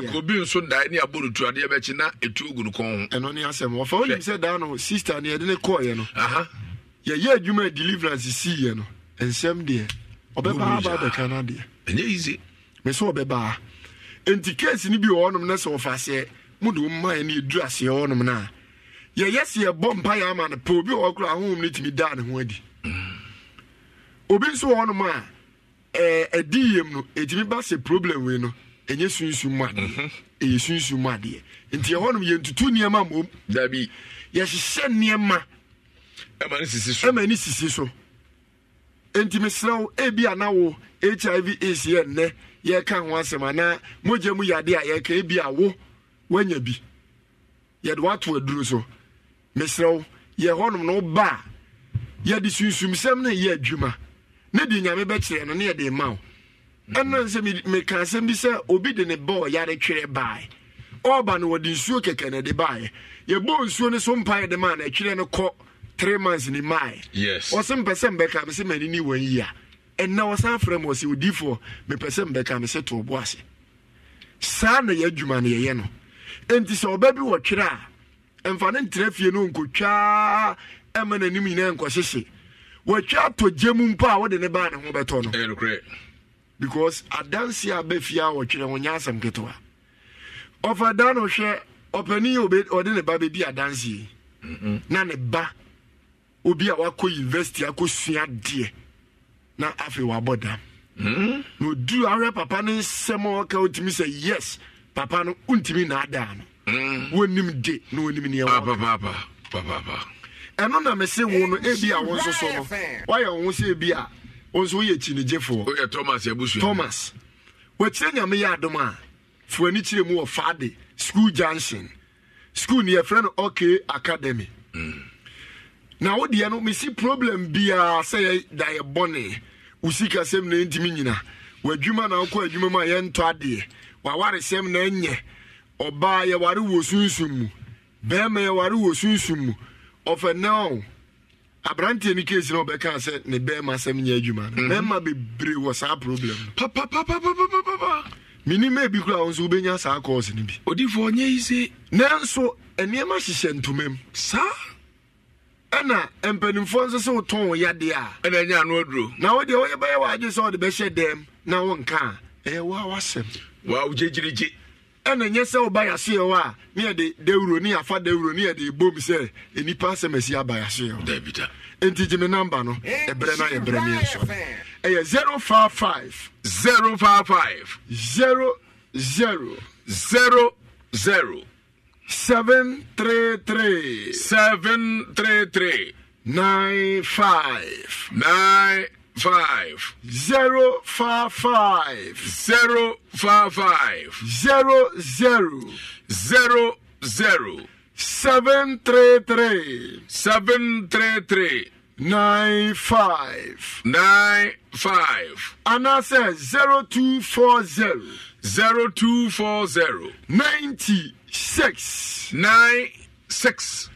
Ekobi nso da ni aboro tu ade be china etuogu no kon eno ne asem wo fa o nim se da no sister ne ye ne call ye no aha ye adwuma deliverance si ye no ensem de obeba ba de Canada enye easy me so obeba enti case ni bi o no na se wo fa se mu de ma ye ne edu ase o no na ye yes ye bompa ya ma na pe obi o kura ahom ne timi da ne ho adi obi nso o no ma ediem no etimi ba se problem we no and yes, you mad. Yes, you mad, dear. And the honor you to two near mamma, Dabby. Yes, she sent near ma. Amanis is so. And to Miss Low, Abia now, HIV is here, ne, ye can once a mana, Mojamuya, dear, ye can be a wo, when ye be. Yet what will do so? Miss Low, ye honor no bar. Ye disuse some ye juma. Neddy, I may bet you near the mouth. And then me can send me, sir, obedient a boy, yard a chair by. Orban would insure Kennedy by. Your bones soon as some pie demand a children caught 3 months in the mine. Yes, or some person back up as a man in 1 year. And now a son frame was you default, me person back up as a to was. Sana Yajuman Yeno. And this our baby were chira. And for an treffian could cha eman and Nimin and Cossi. Were chat to Jemun Power than a ban and Hoberton. Because I don't see a befia or chilonyasam ketua. Of a dan or share, opening obeyed or then a baby be a dancey. None a ba would be our co invest ya cosia dear. Now I feel about them. No, do our papa name some more count to me say yes, papa no untimina dan. When him did no unimina papa. And on a messy one, a beer was so. Why I won't say beer. Ozo ye chini jefo o ye Thomas Ebusu Thomas we chenya me ya adoma fo ani chire mu o fade school junction school near friend okay academy na wo de no me see problem bia say da ye bone usika sem na ntimi nyina wadwuma na akọ adwuma ma ye nto ade wa ware sem na nye oba ye ware wo sunsun mu be me ye ware wo sunsun mu of a now Abranti ni case no be kan say ne be ma sem nya adwuma na ma be bre was a problem papa mini me bi kula onzo be nya sa cause ni bi odifo nya ise nanso ene ma hihye ntomem sa ana empanimfo nso se oton yade a ana nya no aduro na wo de wo ye be wa age so de be hye dem na wo nka e wa wasem wa ujejirije ana nya se obayase yo a ne de dewuro ni afa dewuro ni de bom se enipa se mesi abayase yo David entijime number no ebre na so eh 0550 050 733 955 Anna says 0240 96 77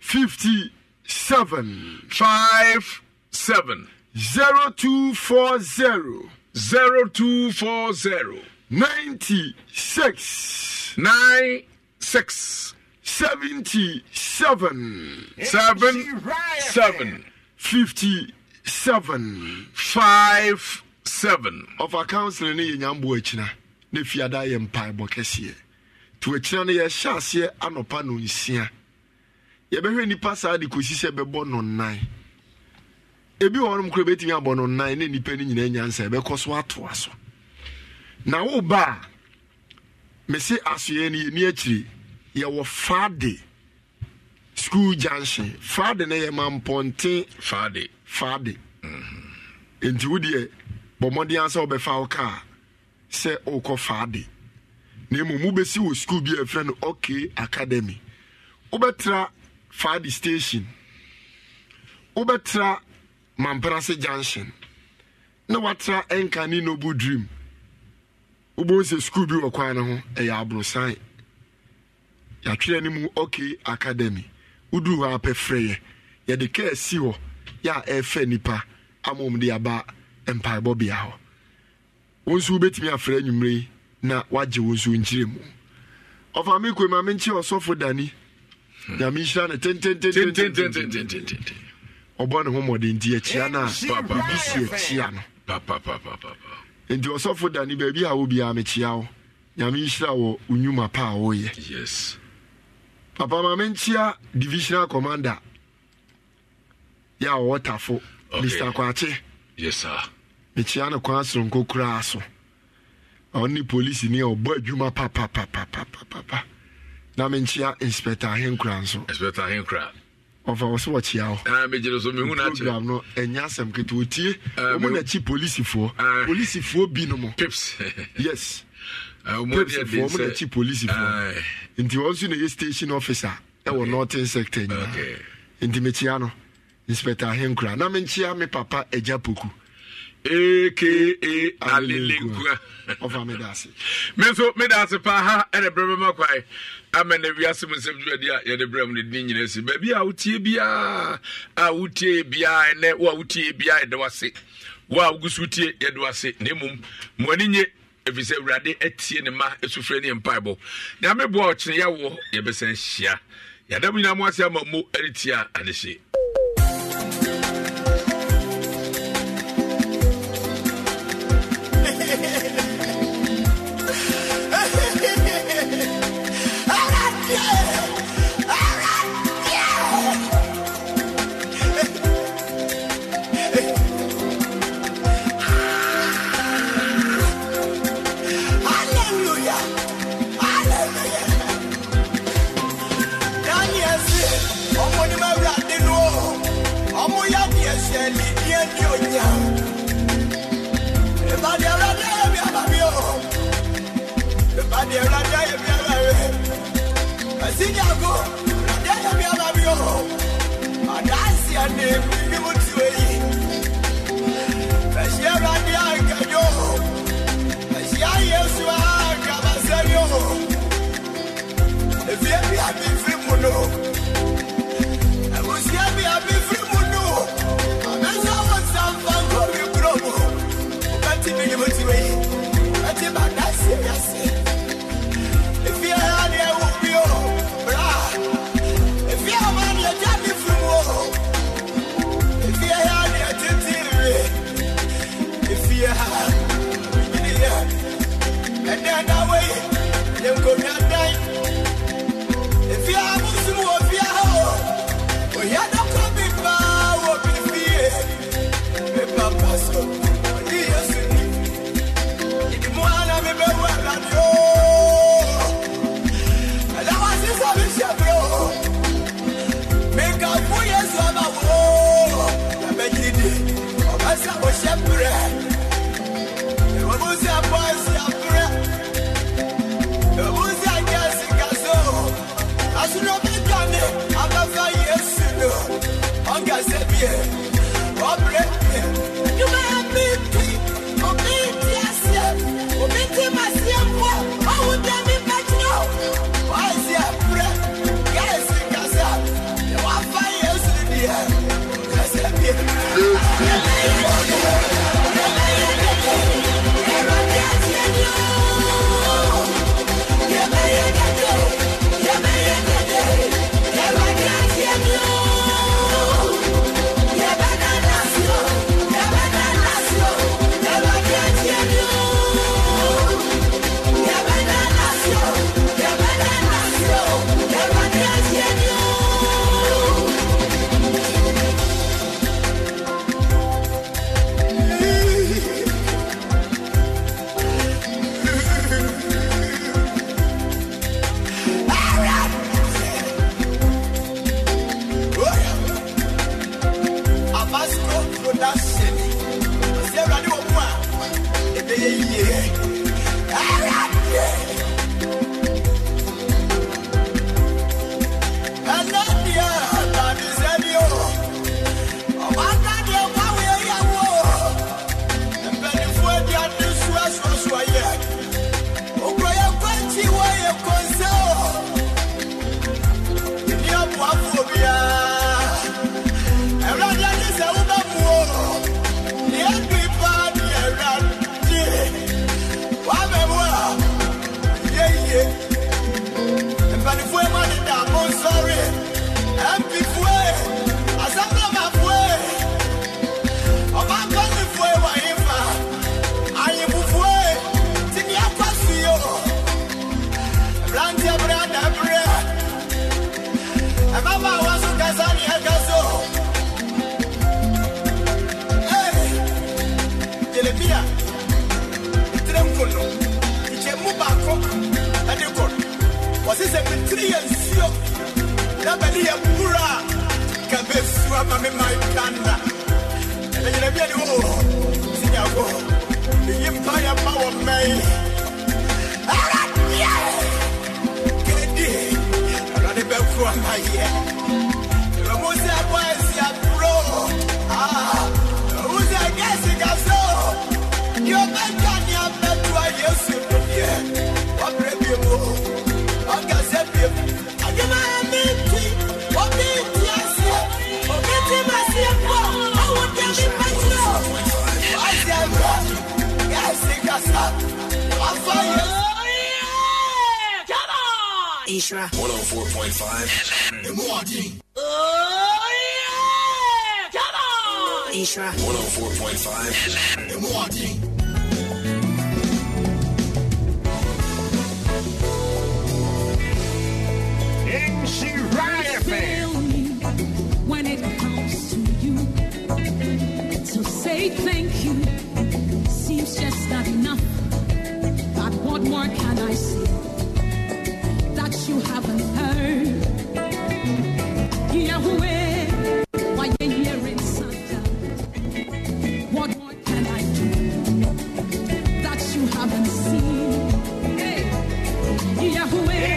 57 57 57 57 0240 96 77 57 57 57 57 of our counseling in Yambuchina, Nefiada and Pai Bocasia. To a channel, a chassis, an opano is here. Yabere ni pasa di kusise be born on 9. Ebi wonu mkrebeti mi abon on 9 ni pani nyina nyansa be koso ato aso. Na wo ba me se asoye ni akiri ye wo fade school junction fade na ye mamponte fade. Enti wo de bomodi ansa wo be fa wo ka se wo ko fade. Na mu be si wo school bi e fre no okay academy. Obetra Fadi Station, Obetra Mamprase Junction, no watra enkani nobu dream. Ubo se school bi okwa na ho e ya abrosan. Ya twere ni mu okay academy. Udu wa pefreye. Ya de ke si ho ya e fe nipa amom de aba empire Bobby Howe. Once who bet me a friend, you may not watch you was in Jim. Of a milk with my mention or so for Danny. Yamishan a ten. Obon Homo de Chiana, Papa. And you are so for Danny, baby, I will be a mechiao. Yamisha or Unuma Power, yes. Papa Mamentia, divisional commander. Ya waterfall, Mr. Quache. Yes, sir. Michiano Quanson go crasso. Only police in your boy, you papa. Namentia, Inspector Henkranso. Inspector Henkra. Of our swatch yao. I made you so much no, and Yasam get with you. I'm going to cheap police for binomo. Pips. Yes. I'm going to cheap police for. Into also the station officer. I will not insect in Michiano. Inspector Henkra. Namentia, me papa, a japuku. A.K.A. Alilingua of Amedasi. Meso Medasi Paha and a Bremer Makwai. I'm an Eviasim Subjudia, and the Bremer Dignity. Baby, I would be and that what TBI do I say? Wow, Gusuti, Edwasi, Nemum, Moninye, if you say Radi Etienne Ma, a Sufrenian Bible. Now, me watch the Yawo, Ebesensia. Yadamina was a mo Eritia and the sea. Yeah, The Empire Power Man. Isra 104.5 and Muad'Dib. Oh yeah, come on. Isra 104.5 and Muad'Dib. When it comes to you, so say thank you. Seems just not enough. But what more can I say that you haven't heard? Yahweh, why you hearing something? What more can I do that you haven't seen? Hey, Yahweh.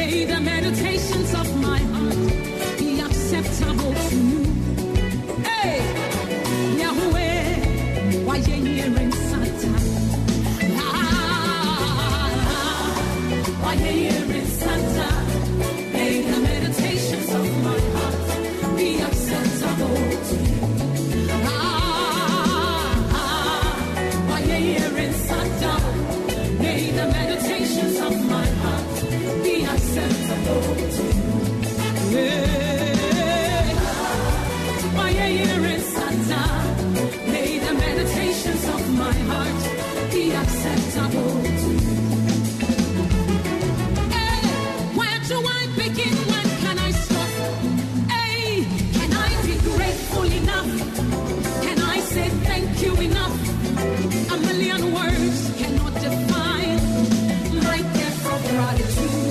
May the meditations of my heart be acceptable to you. Hey, Yahweh, why you hearing Satan? Why you hearing Satan? May the meditations of my heart be acceptable to you. Why you hearing Satan? May the meditations of my heart be acceptable to you. Yeah. My ear is Santa. May the meditations of my heart be acceptable to you. Hey, where do I begin? When can I stop? Hey, can I be grateful enough? Can I say thank you enough? A million words cannot define my death of gratitude.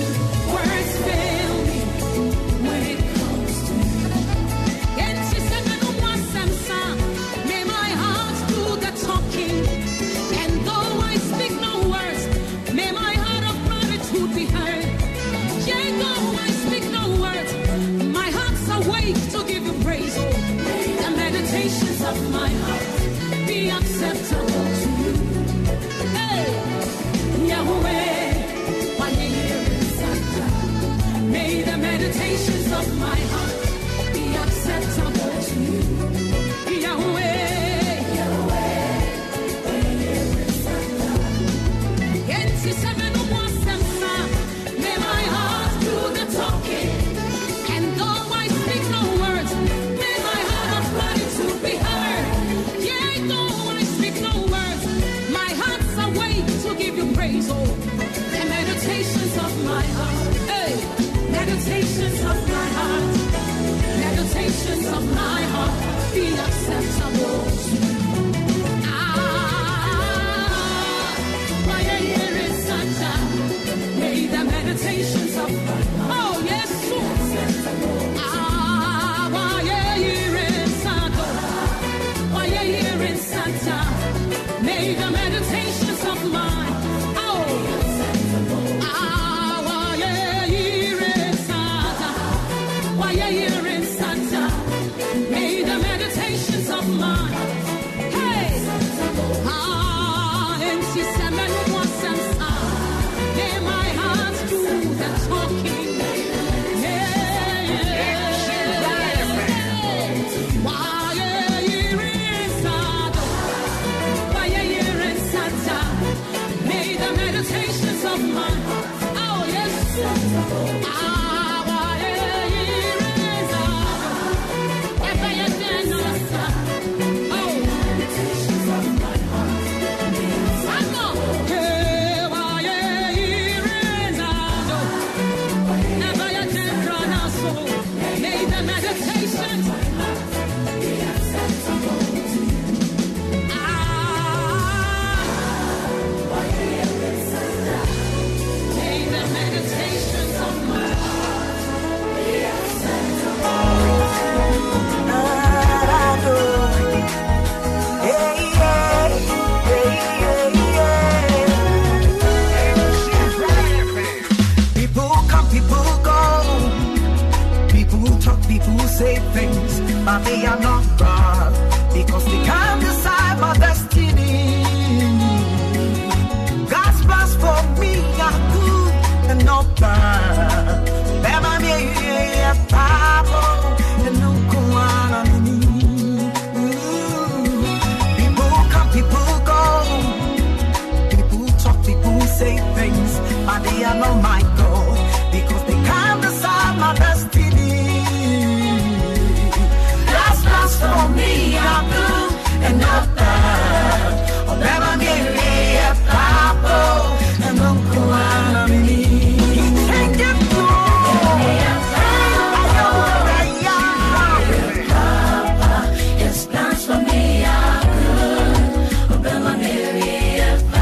Of my heart be acceptable to you. Hey, Yahweh, why you hearing Satan? May the meditations of my heart be acceptable to you. Yahweh, Yahweh, why you hearing Satan? Get the meditations of my heart, hey, meditations of my heart, meditations of my heart, be acceptable to you. I but they are not God, because they can't decide my destiny. God's plans for me are good and not bad. Never made a problem, and no one on me. People come, people go. People talk, people say things, but they are not my goal, because they can't decide my destiny. For me, I'm good and not bad. I'll never get a problem, and don't go out on me. You can't get through. I know what I am. His plans for me are good. I'll never get a problem.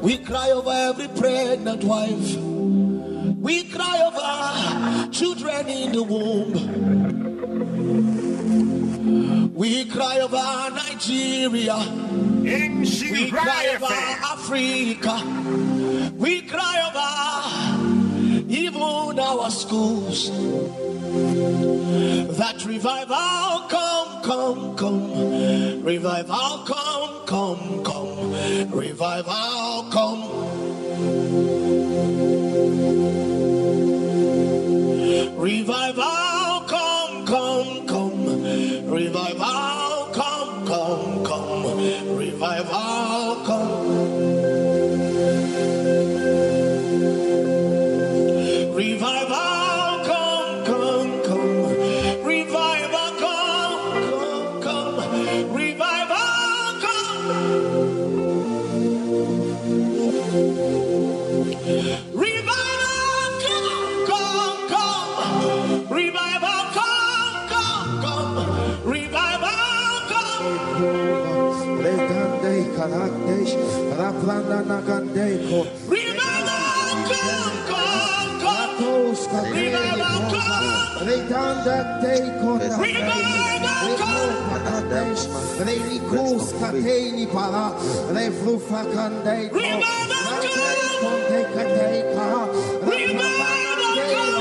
We cry over every pregnant wife. We cry over children in the womb. We cry over Nigeria. We cry over Africa. We cry over even our schools. That revival come. Revival come. Revival come. Revival come. Revival come. Revival come. Revival.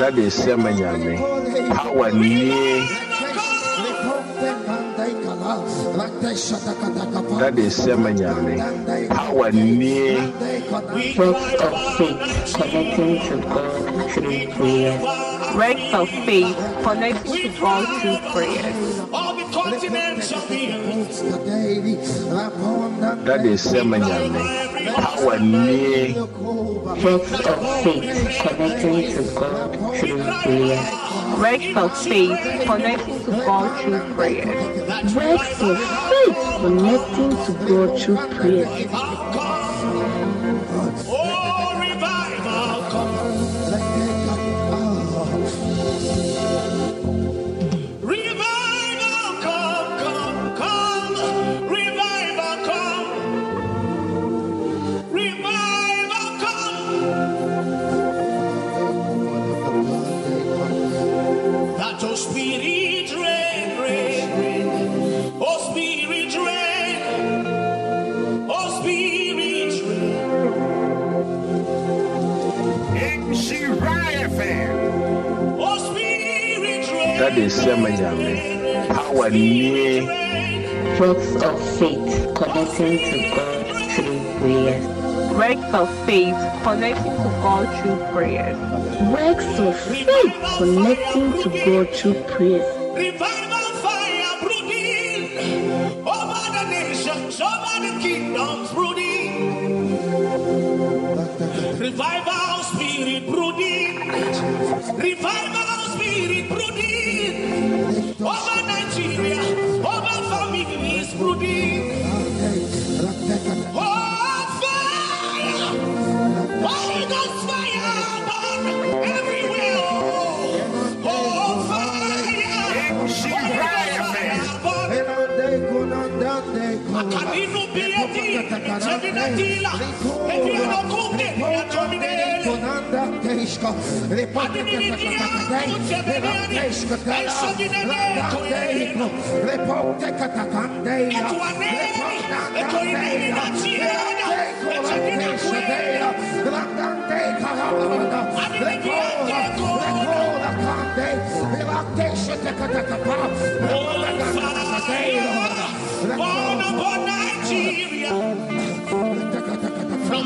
That is Semanyami. How are you? That is Semanyami. How are near works of faith, connecting to God through prayer. Works of faith, connecting to God through prayer. That is Semanyami. How are near works of faith, connecting to God through prayer. Works of faith, connecting to God through prayer. Works of faith, connecting to God through prayer. Oh, revival come. Revival come. Revival come. Revival come. Oh Spirit, rain, oh Spirit, rain, oh Spirit, rain. MC Ryefan, oh Spirit, rain. That is Semanyami. How are you? Works of faith, connecting to God through prayer. Works of faith, connecting to God through prayer. Works of faith, connecting to God through prayer. Revival fire brooding over the nations, over the kingdoms brooding. Revival spirit brooding. Revival spirit brooding over Nigeria, over families brooding. Oh, Holy Ghost fire, burn everywhere. From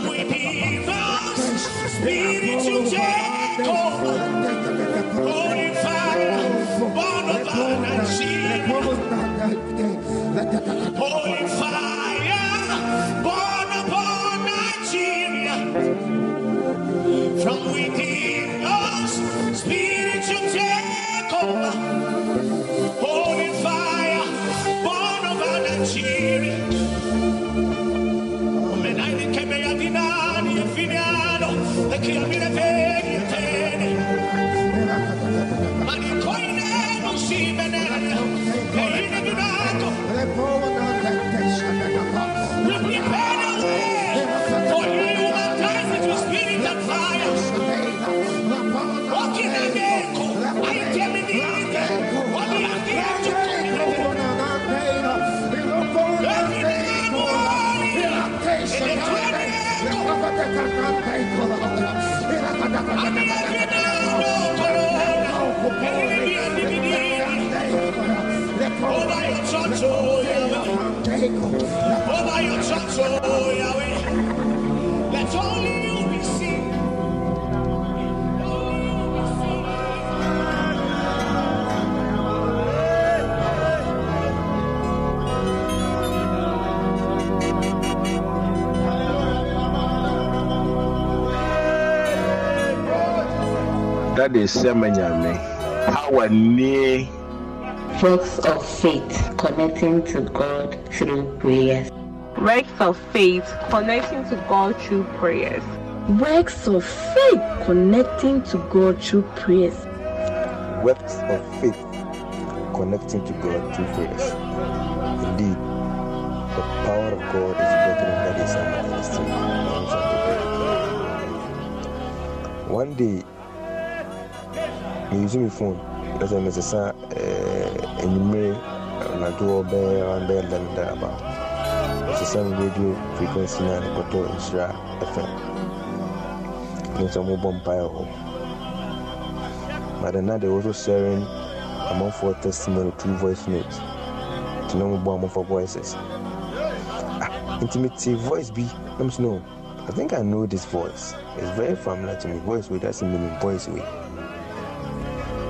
within us, spiritual Jacob, holy fire, born of Nigeria, holy fire, born upon Nigeria. From within us, spiritual Jacob, holy fire, born of Nigeria. The kill me the pain, but you coin and see me now. Pay the tobacco, the poor and the tension and the pop. Look me bad away for you, my time with your spirit and fire. Walking again, I tell me the end. What do I get to do? Let only you be seen. That is Semenyame. Power near works of faith, connecting to God through prayers. Works of faith, connecting to God through prayers. Works of faith, connecting to God through prayers. Works of faith, connecting to God through prayers. Indeed, the power of God is greater than that is manifested. One day, using my phone as a messenger in me and I do obey and then about the same radio frequency and the control is FM. It's a mobile file. But then they also sharing among four testimony, two voice notes. To know more among four voices. Intimate voice B. Let me know. I think I know this voice. It's very familiar to me. Voice way doesn't mean voice way.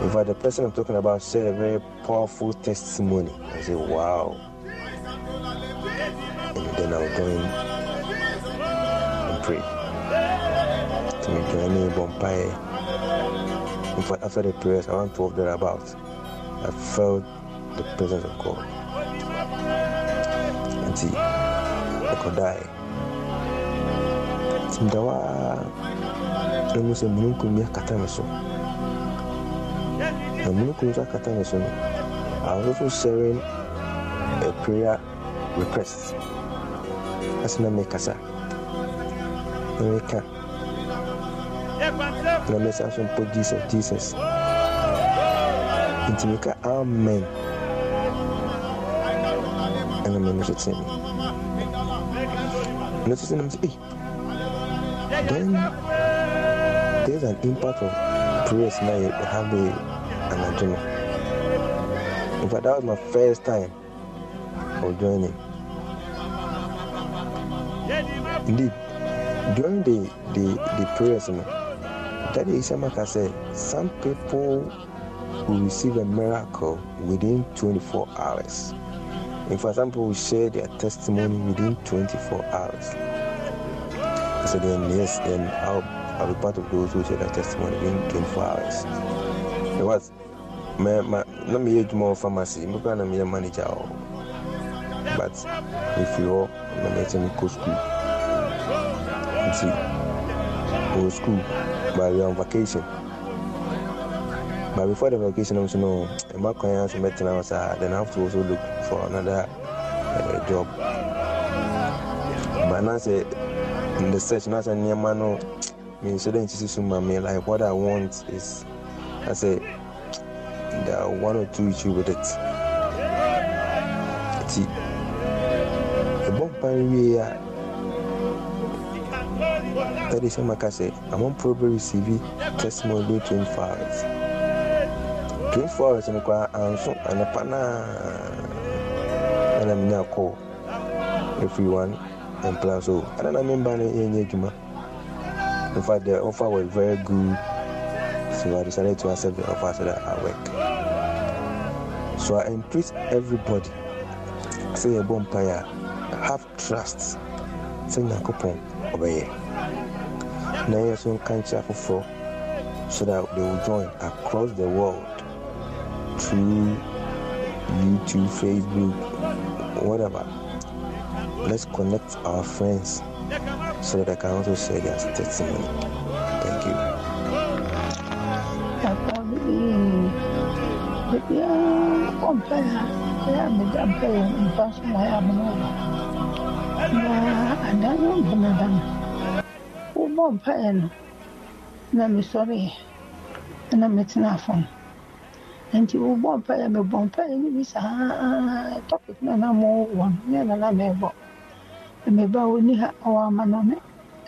In fact, the person I'm talking about said a very powerful testimony. I said, wow. And then I'll go in and pray. To make any bonfire. In fact, after the prayers, around 12 thereabouts, I felt the presence of God. And see, I could die. Sometimes, almost a moon could be a catamaran. I was also sharing a prayer request. As an American, the message of Jesus. It's make an amen. And I'm not saying. Then there's an impact of prayers now you have the. And I don't know. In fact, that was my first time of joining. Indeed, during the prayers, that is something I said. Some people will receive a miracle within 24 hours. In fact, some people will share their testimony within 24 hours. So then, yes, then I'll be part of those who share their testimony within 24 hours. It was not me more pharmacy, I'm not a manager. But if you are, I'm not going to go to school. You see, go to school, but we are on vacation. But before the vacation, I'm going to go to the house, then I have to also look for another job. But now say in the search, now say near mano, me shouldn't choose me. Like what I want is, I say there are one or two issues with it. See, a bump we are. That is why I say I won't probably receive testimony 24 hours. 24 hours in the car and so and a pana and I'm now call everyone and plus so I don't remember any. In fact, the offer was very good, so I decided to accept the offer so that I work. So I embrace everybody. Say a bonfire, have trust. Say na coupon obey. Now you soon can't for four, so that they will join across the world. Through YouTube, Facebook, whatever. Let's connect our friends so that I can also share their testimony. Thank you. I'm sorry. And you will bomb pay me topic no more one, Nana Mabo. And maybe I will need our man on it.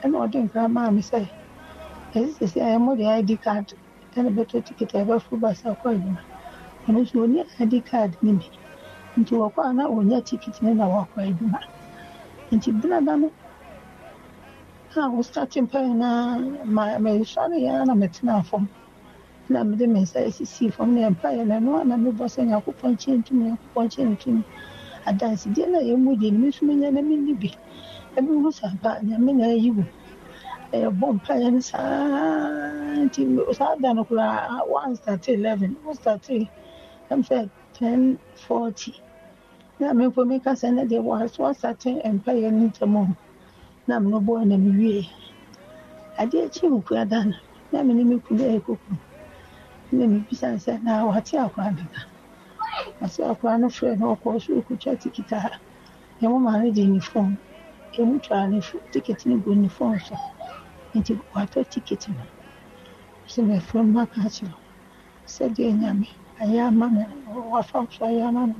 And what did Grandma say? Is I am the ID card and a better ticket ever for myself. And if you need ID card, Nimmy, into a corner or your ticket in a walkway. And you bladder. I was starting paying my sorry, and I'm at now from. Na mede me say sisi from the empire na no na me boss anya ko ponche ntum adanse de na yemudi ni mesu menya na minni bi e bi ho sa ba na me na yiwo e bomb player ni sa team sa da no kula 1:11 1:30 am say 10:40 na me ko me ka say na de was 1:30 empire ni temo na me no boy na me wie ade chi mu kwa da na me ni me ku de ko Besides, now what's your grand? I saw a grand friend or course who could check ticket. A woman read in uniform. A mutual ticket in good uniform. And you got a ticket. So my friend Macassar said, "Dear Yami, I am mamma or fox, I am mamma."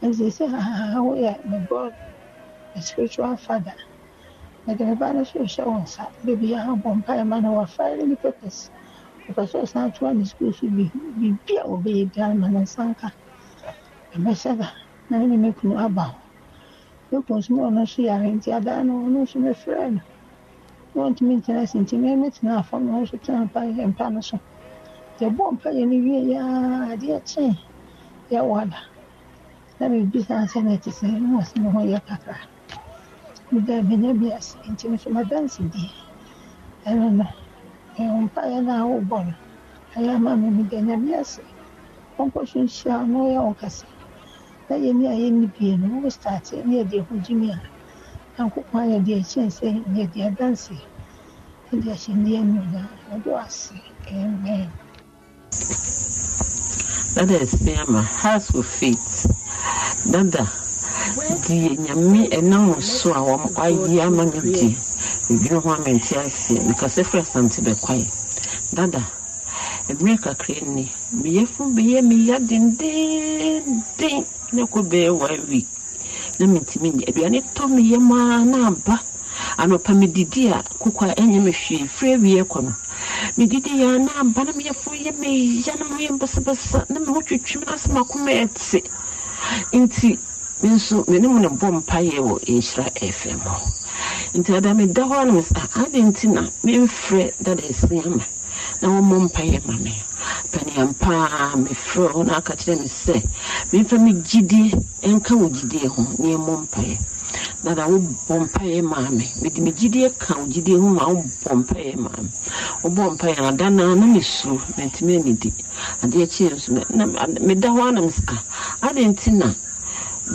And they said, "Oh, yeah, my God, a spiritual father. I can banish your shawls. Baby, I am one by man or fire any purpose. Because I one is supposed to be beer or be diamond and sanka. And my sever, now you make no about. You can small no she are in the other no, she my friend. Want me to listen to me, it's now from the house to turn by and panace. They won't pay any way, dear chain. Your water. Let me be sanity, saying, what's no way your papa. You dare be nebulous, intimate my dancing day. I don't know. Umpire now born. I am a mimic. Uncle shall know your castle. That you near any being who started near the Hujimia. And cook my dear chin saying near the dancing. And there she near me, I do say, Amen. That is my house with feet. Dada, dear me, and now so I am a guilty. You want me to see because the first time to be quiet. Dada, a breaker cranny, be a fool, be a me yard in day, no could be a while week. No mean to me, if you need to me a man, I'm a pamidea, cook or any machine, free we are corner. Me did a nam, but me a fool, you may, Janaway, impossible, no more to trim us, Macumetse. Inti, Minsu, minimum bomb pie or Israel FM. Into other me the one was Adentina, me fret that is Yama. Now, Mom Pay, Mammy. Penny and Pa, me fro, and I catch them say, me from me giddy and count giddy home near Mom Pay. That I will bomb pay, Mammy, with me giddy account giddy whom I will bomb pay, Mam. Oh, bomb pay, and done an issue, meant many did. And dear chairs, me the one was Adentina,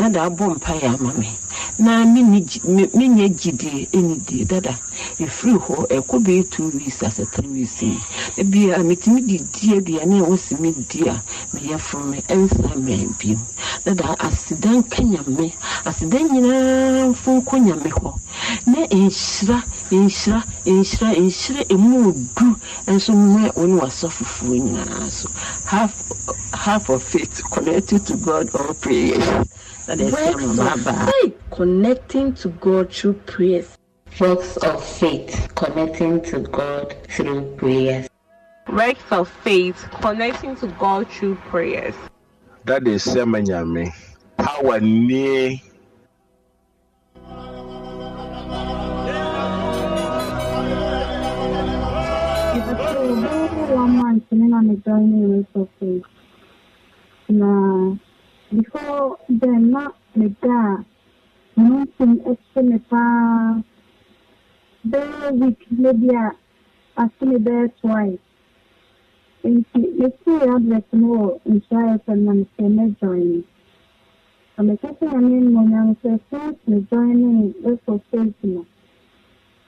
that I bomb pay, Mammy. na mini gidi enidi dada efri ho ekobe 2 weeks as a 3 weeks e bia metimi di die bia na osimi di a me ya from me ensa me bi dada asidan kanya me asidan nyina fun konya me ho na enshira emudu enso me onu wasofufu nyina so half of it connected to God or prayers. That is connecting to God through prayers. Works of faith, connecting to God through prayers. Works of faith, connecting to God through prayers. That is Semanyame. How are near. Nah, before then, not the guy, nothing extra pa. Very weak, maybe I feel bad twice. And you see, I have more in trials and I'm still joining. I'm a person, I mean, when I'm first joining, that's for Thursday.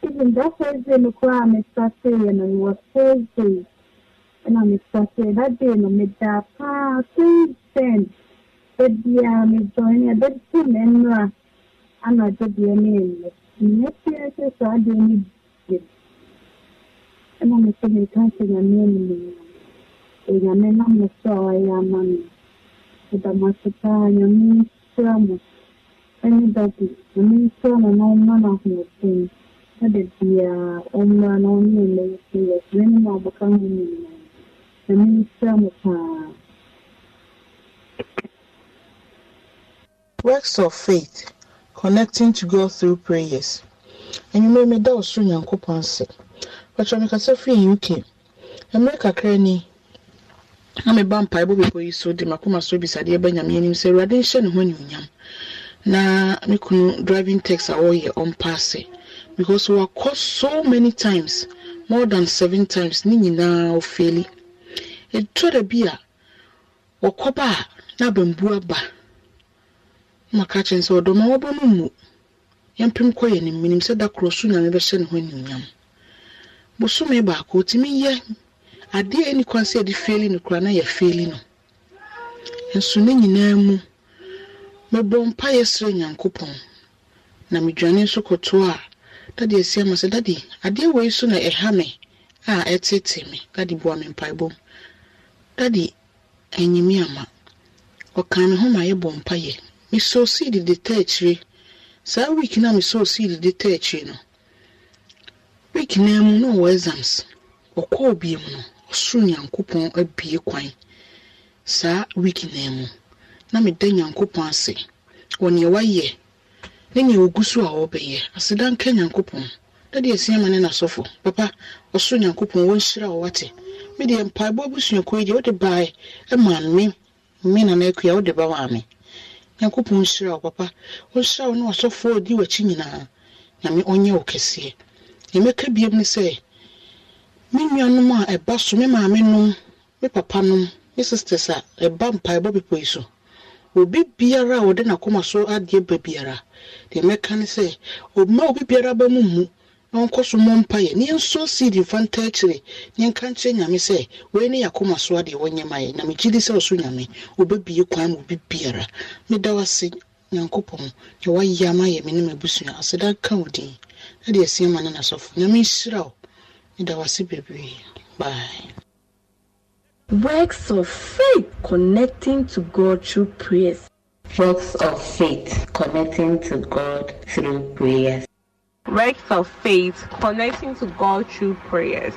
Even that Thursday, look where I'm starting, and it was Thursday. And I'm excited that day, no matter how things stand, that day I'm joining that team, and I just join in. Next year, so I join it. And I'm excited to see my name. And my name is so I am man. And I'm excited to see my name. Anybody, my name is so no thing. That day, I'm man only. Yes, when I become man. Works of faith, connecting to God through prayers. And you may make that was soon, Uncle Pansy. But you make a free UK. America cranny. I'm a vampire before you so the Macuma so beside your Benjamin, say radiation when you yam. Now, I couldn't driving tax all your own passy because we are caught so many times, more than 7 times, Nini now failing. It told a beer or copper, Nabambua ba. My catching saw Doma Bomu. Young Pim Coy and him said that cross soon and never send when you yam. Bosume Bako, Timmy, ye. I dare any concert failing the crana, ye failing. And soon in Nemo, my bomb pious string and coupon. Namidran so cotoir. Daddy, see, I said, Daddy, I dare way sooner a hammer. Ah, it's it, Timmy, Daddy Boam and Piebom. Daddy, and you me ama. Or come home, I bomb pie. Me so see the detective. So we can am so see the detective. We can am no exams. Or call be a mono, or soon young coupon a beer quine. Sir, we can am. Nammy den young coupon say. On your way ye. Then you will go so obey. I said, Dan can young coupon. Daddy is him and a sofa. Papa, or soon young coupon won't share or what. Medium pie bobus your quid, you ought buy a man, mean an equi out the bawami. Yankupon shall, papa, or shall no so for you a chinina. Yammy on your cassia. You make a beam say, Mimmy on no more a bass to me, mammy no, me papanum, his sisters are a bump pie bobby poiso. Will be beera or then a coma so at the beera. The mechanic say, O mo be beera bamumu. Uncle Sumon Pie, near so see the fantasy, near country, Yammy say, when you come as waddy when you may, Namijidis or Sunami, would be your crime would be beer. Midawa say, Yankopon, your way Yamay, minimum bushing, I said that county. That is the same manner of Nami Shrow. Midawa see baby. Bye. Works of faith, connecting to God through prayers. Works of faith, connecting to God through prayers. Works of faith, connecting to God through prayers.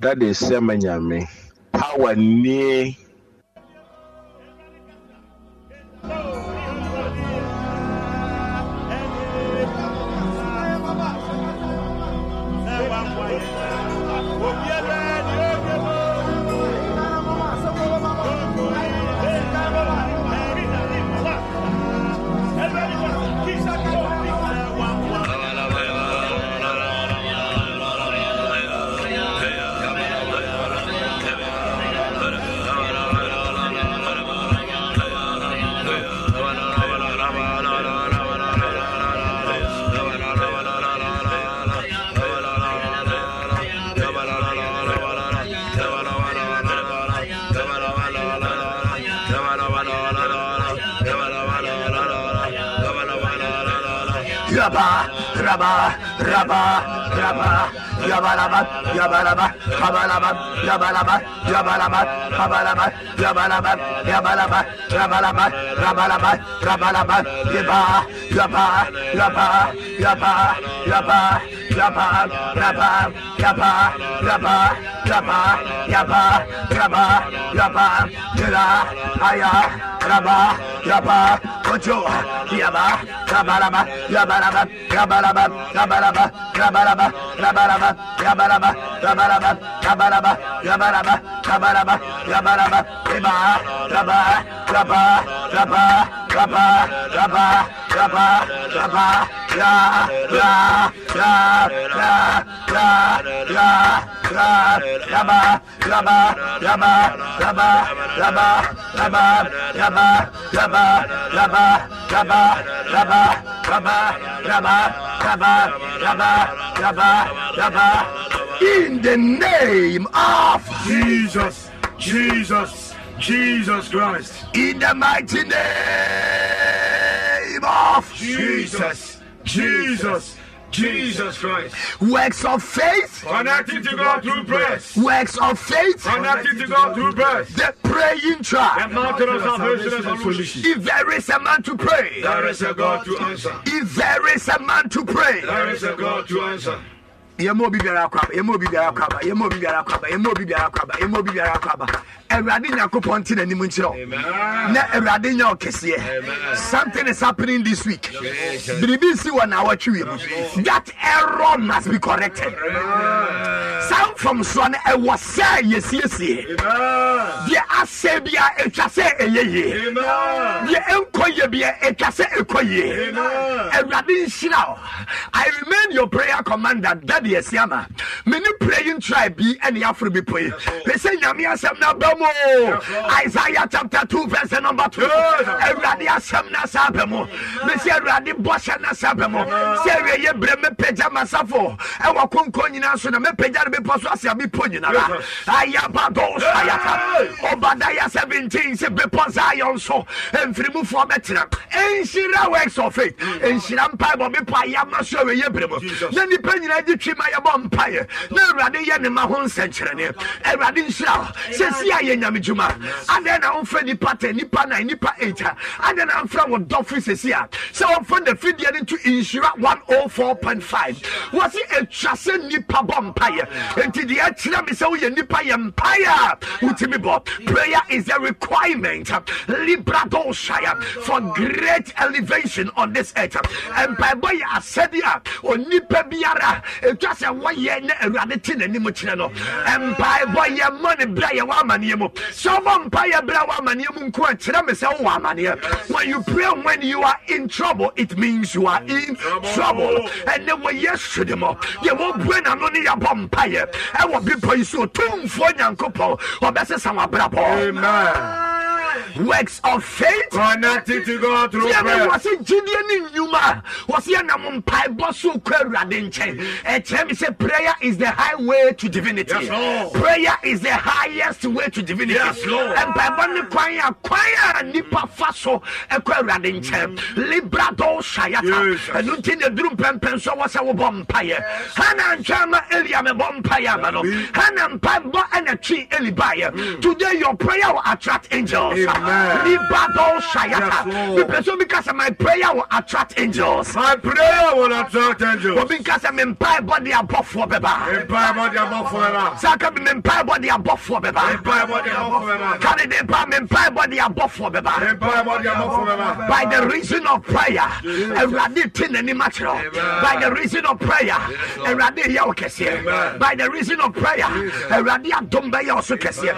That is Semanyame. How are near. Yaba, Raba, Raba, Raba, Yabalabat, Yabalabat, Habalabat, Yabalabat, Yabalabat, Habalabat, Yabalabat, Yabalabat, Rabalabat, Rabalabat, Rabalabat, Yaba, Yaba, Yaba, Yaba, Yaba, Yaba, Raba, Yaba, Raba, Raba, Yaba, Raba, Yaba, Jira, Aya, Raba, Yaba, Kojo, Yaba, Rabalaba, Yabalaba, Rabalaba, Rabalaba, Rabalaba, Rabalaba, Rabalaba, Rabalaba, Rabalaba, Rabalaba, Rabalaba, Rabalaba, Raba, Raba, Raba, Raba, Raba, Raba, Raba, Raba, Ra, Ra, Ra, Ra, Ra, Ra, Ra, Raba, Raba, Raba, Raba, Raba, Raba, Raba, Raba, Raba, Raba, Raba, Raba, Raba, Raba, Raba, Raba, Raba. In the name of Jesus, Jesus, Jesus Christ. In the mighty name of Jesus, Jesus, Jesus Christ. Works of faith connected to God through prayer. Works of faith connected to God through prayer. The praying tribe. The mountain of salvation and solution. If there is a man to pray, there is a God to answer. If there is a man to pray, there is a God to answer. Something is happening this week. That error must be corrected. Some from Swan was saying, yes, the Asabia Echase, the Enkoyabia Echase Ekoye, and Radin Shinao. I remain your prayer commander, Daddy Esiama. Many praying tribe be and the Afro be praying. They say, Yamia Samna Bemo, Isaiah chapter 2, verse number 2, and Radia Samna Sabemo, Messiah Radi Boshana Sabemo, Seria Breme Pejama Safo, and Wakon Konina Suname Pejama. Obadiah 17 said, Bepos Ion so, and Frimu for Betina, and Shira works of faith, and Shiram Pabo Bipayama Show Yebrimo. Then the penny I did Chimaya Bompire, no Radian in my home century, and Radin Shah, Cecia Yamijuma, and then I'm Freddy Patten, Nipana, Nipa Eta, and then I'm from Dolphin Cecia. So I'm from the feed into Insura 104.5. Was it a Chasen Nipa Bompire? And to the Achram is all your Nipa Empire. Utimibo, prayer is a requirement. Librado Shire for great elevation on this earth. And by boy, Asadia or Nipa Biara, just a 1 year Raditin and Nimuchino. And by boy, your money, Blaya Wamaniamo. So vampire Blawamaniamun Quatramis, Wamania. When you pray when you are in trouble, it means you are in trouble. And then when you should them up, you won't win a money upon. Amen. Works of faith connected to God through prayer. Was it Gideon in Yuma? Was he an Amumpai Bosu Kweradinche? And Tim said, prayer is the highway to divinity. Yes, prayer is the highest way to divinity. Yes, Lord. And by one choir, Nipa Faso, a Kweradinche, Librado Shayata, and Lutin the Drum Penso was our vampire. Hanan Chama Eliam a vampire, Mano. Hanan Pambo and a tree Elibaya. Today, your prayer will attract angels. Because my prayer will attract angels. My prayer will attract angels. Because I'm in my body above for Beba. By the reason of prayer, and Raditin and immaterial. By the reason of prayer, and Radia by the reason of prayer, and Radia Dumbaya also Kessia.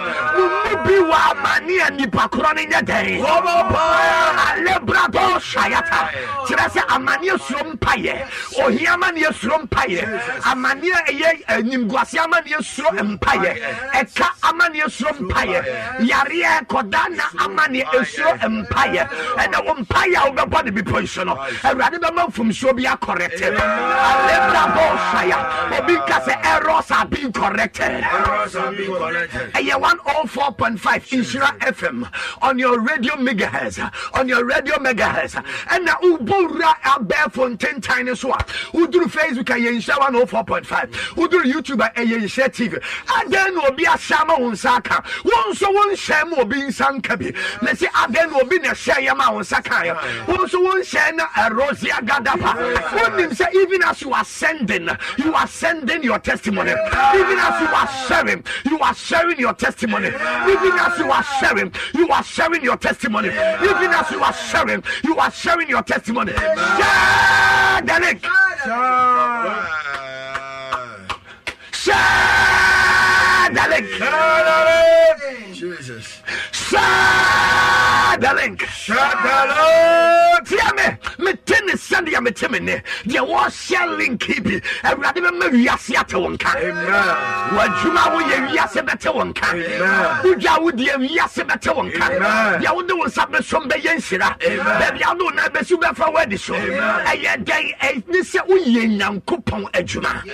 Day. Alebrado Shayata, Teresa Amania Slumpaye, or Yamania Slumpaye, Amania Nimguasiamania Slum Empire, Eka Amania Slumpaye, Yaria Kodana Amania Slum Empire, and the Umpire of the body be personal, and Radibama from Sobia corrected. Alebrado Shaya, because the errors are being corrected. Errors are being corrected. 104.5 Insura FM. on your radio megahertz, on your radio megahertz, and now ubora abe fonten tiny swap. Who do Facebook and Yensha 104.5? Who do YouTube and Yensha TV? And then will be a Sama on Saka. Once one sham will be in Sankabi. Let's say, and then will be a Shayama on Sakaya. Once one sham a Rosia Gadapa. Even as you are sending your testimony. Even as you are sharing your testimony. Even as you are sharing your testimony. Even as you are sharing your testimony. Share the link. Share the link. Jesus. Share the link. Share the link. Me tennis Sunday, me temene. The washer link hibi. Everybody me viasiate wonka. Amen. Wajuma wo ye viasebete wonka. Amen. Uja wo de viasebete wonka. Ya wo de wo sabe som be yenshira. Amen. Be ya no na be su be fa wadi so. Amen. Eye den e ni se wo ye nyankopon adwuma. Amen.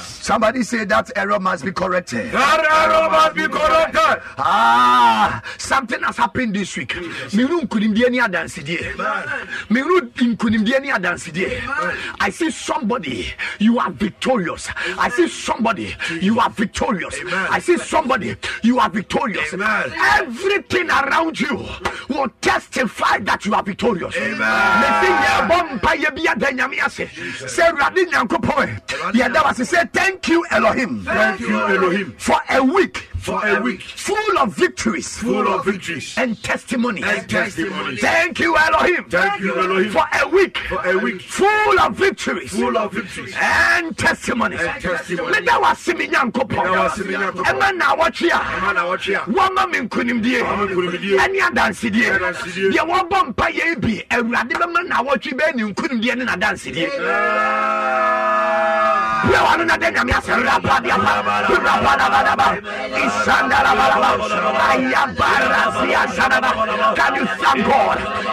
Somebody say that error must be corrected. That error must be corrected. Ah, something has happened this week. Me no kunim de ni adan. I see somebody, you are victorious. I see somebody, you are victorious. I see somebody, you are victorious. Everything around you will testify that you are victorious. Say thank you, Elohim. Thank you, Elohim. For a week. For a week full of victories, and testimonies. Thank you, Elohim. Thank you, Elohim. For a week, full of victories, and testimonies. Let that was Siminyan Kopo. And man, I watch here. Woman in Kunimdi, and Yadansi. You want Bompa Yabi, and Radiman, I watch you, Ben, you couldn't be in a dancing. Can you thank God?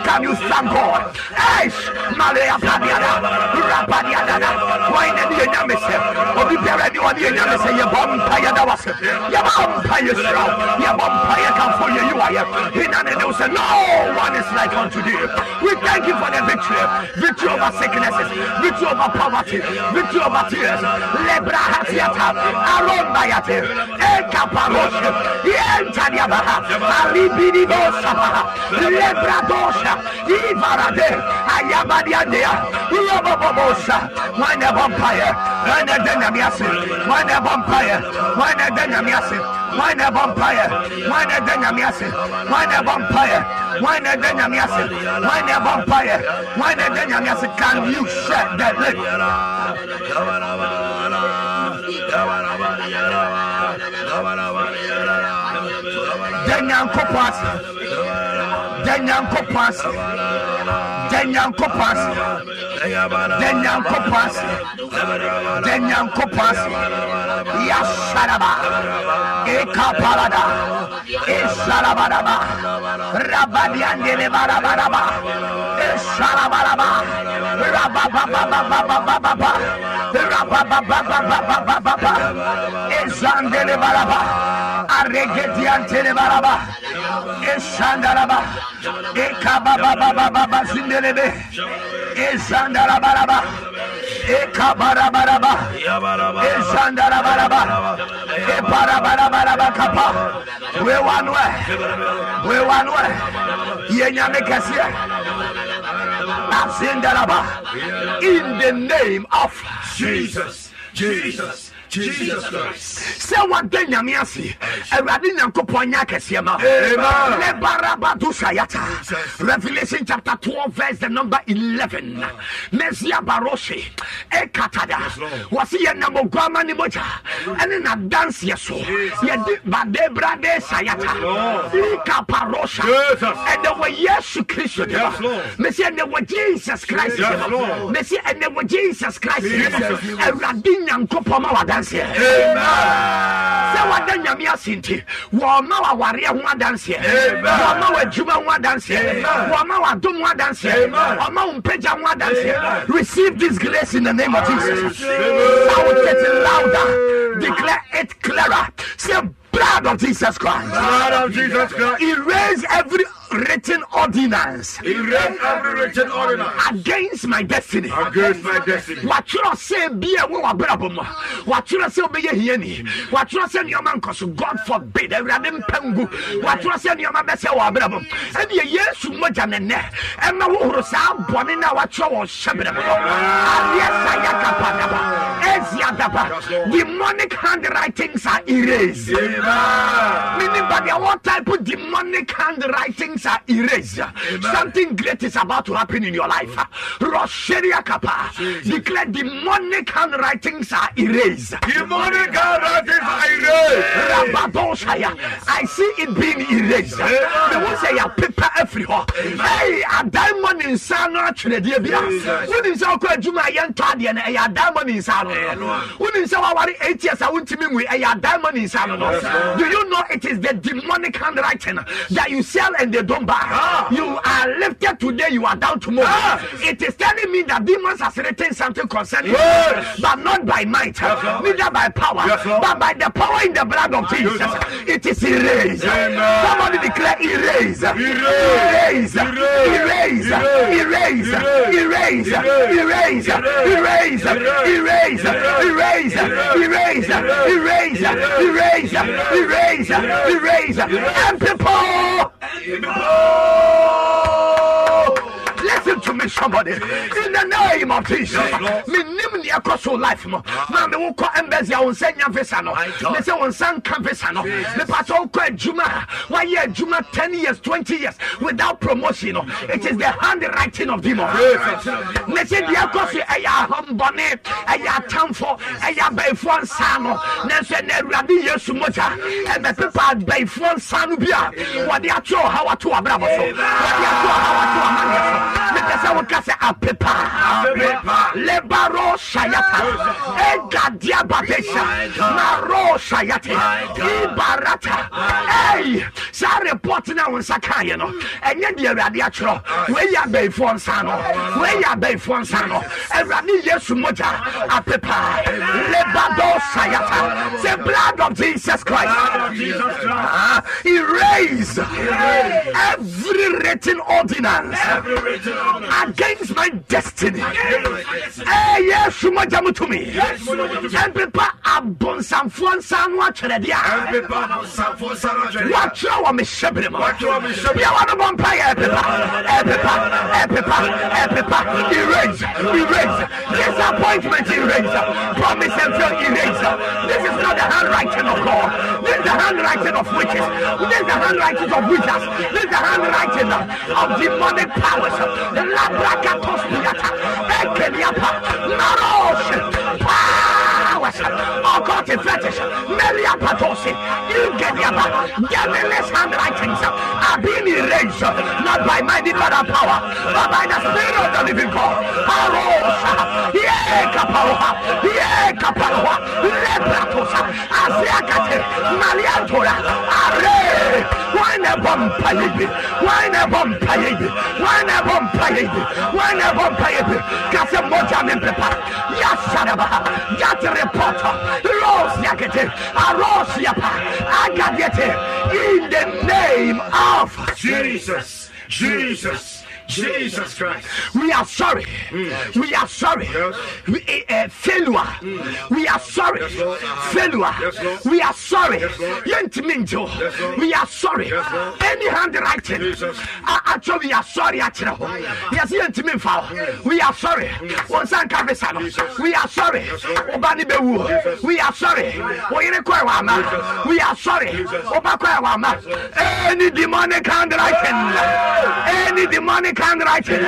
Can you thank God? No one is like unto thee. We thank you for the victory. Victory over sicknesses, victory over poverty, victory over tears. Lebrahatiata, Aron Bayate, Ekaparosha, Yentaniabaha, Alibidibosa, Lebradosha, Ivarade, Ayabadiadea, Robobosa, when a vampire, when a denamiasin, when a vampire, when a denamiasin, when a vampire, when a denamiasin, when a vampire, when a denamiasin, when a vampire, when a denamiasin, can you shut that lip? In the name of Jesus, Jesus. Jesus Christ. Say what then Yamiasi, and Radina Koponyakasiama, Lebarabatu Sayata, Revelation chapter 12, verse the number 11. Mesia Baroshi, Ekatada, was he a Namogama Nimoja, and in a dance yeso, Badebra de Sayata, Luka Parosha, and there were yes, Christian, Messia, and there were Jesus Christ, Messia, and there were Jesus Christ, and Radina Kopoma. Here. Amen. So what then you are saying? We are now warrior one dance here. We are now Juma one dance here. We are now Dum one dance here. We are now Umpeja one dance here. Receive this grace in the name of Jesus. I will get it louder. Declare it clearer. Say. blood of Jesus Christ. Blood of Jesus Christ. Erase every written ordinance. Erase every written ordinance against my destiny. Against my destiny. What you say be a woman. What you say be a hieni. What you say your man cause God forbid every adam pengu. What you say your man best a woman. And ye yes you much and then and now who saw bonina what you was shepherd. Yes I yakapanaba. Demonic handwritings are erased. Meaning by the what type of demonic handwritings are erased. Amen. Something great is about to happen in your life. Rosheria Kappa declared demonic handwritings are erased. Demonic handwritings are erased. I see it being erased. They will say a paper everywhere. Hey, a diamond in Sano Tredia. When is our Juma Yantadi and a diamond in Sano? When is our 8 years I went to me with a diamond in Sano? Do you know it is the demonic handwriting that you sell and they don't buy? You are lifted today, you are down tomorrow. It is telling me that demons has written something concerning you, but not by might, neither by power, but by the power in the blood of Jesus. It is erased. Somebody declare erase, erase, erase, erase, erase, erase, erase, erase, erase, erase, erase, erase, erase, erase, erase, and people. Listen to me, somebody. In the name of Jesus, me name the Akoso life. Man, we will call embassy. I will send you Vesano. They say on San Campesano. The pastor called Juma. 1 year, Juma, 10 years, 20 years without promotion. It is the handwriting of demon. They say the Akoso. I am Hambone. I am Tamfo. I am Bayfon Sano. They say the Rabbi Yesumoja. And the people are Bayfon Sanubia. What they are doing? How are two abrabos? What they are doing? How are two amanias? Because I will cast a paper, lebaro shayata, egadia babesha, maro shayate, ibarata. Hey, sa report now on Sakaya no, enye di radiatro, we ya be fonsano, erani Yesu moja a paper, lebaro shayata, the blood of Jesus Christ, erase every written ordinance. Against my destiny. Hey, yes, you might come to me. And people are born some fun, some watch the idea. Watch your one, Miss Shepherd. You want a vampire, Epipa. Erase. Disappointment, erase. Promise and fail, erase. This is not the handwriting of God. This is the handwriting of witches. This is the handwriting of wizards. This is the handwriting of demonic powers. The Labraka Tospiata, Ekeliapa, Marosh, Powers, Okote Fetish, Meliapa Tosi, Ilgediapa, Gameless handwritings are being erased, not by mighty but by power, but by the Spirit of the Living God. Parosa, Ye Kaparoha, Lepratosa, Asiakate, Maliantora, Are. Why never pay it? Casamoja and prepare. Yes, Saraba, got a reporter. Rose Yakete, Aros Yapa, Agadiete. In the name of Jesus. Jesus Christ. We are sorry. We are sorry. Failure. We are sorry. Failure. We are sorry. We are sorry. Any handwriting. Actually, we are sorry. Yes, we are sorry. We are sorry. We are sorry. We are sorry. Any demonic handwriting. Any demonic handwriting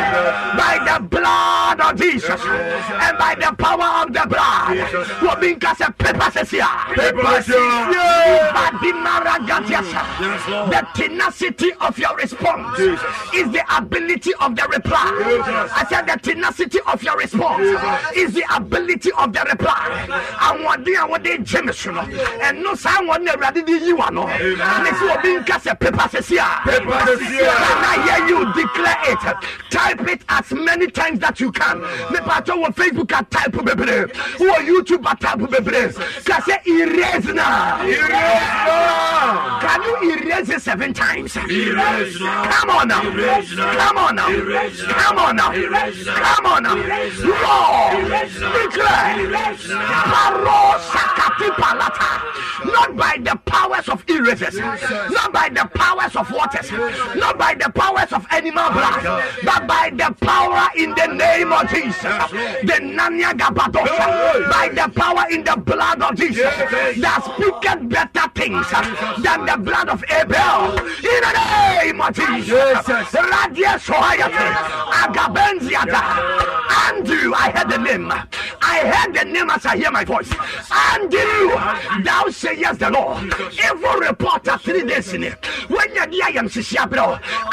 by the blood of Jesus and by the power of the blood. What being cast a paper says here. The tenacity of your response is the ability of the reply. I said the tenacity of your response is the ability of the reply. And what they Jameson and no someone never did you are no. And if you are being cast a paper says here. Can I hear you declare it? Type it as many times that you can. Me pato on Facebook at type baby. Who for you to battle with brains. Can say erase now? Erase now. Can you erase it 7 times? Erase now. Come on now. Erase now. Come on now. Erase now. Come on now. Erase now. Come on now. Erase now. Not by the powers of erasers, not by the powers of waters, not by the powers of animal blood, but by the power in the name of Jesus. The Nanya Gabadosha, by the power in the blood of Jesus, that speaketh better things than the blood of Abel. In the name of Jesus, Radia Sohayate, Agabenziata. Andrew, I heard the name. I heard the name as I hear my voice. Andrew, thou say yes the Lord. Evil reporter 3 days in it. When you hear him,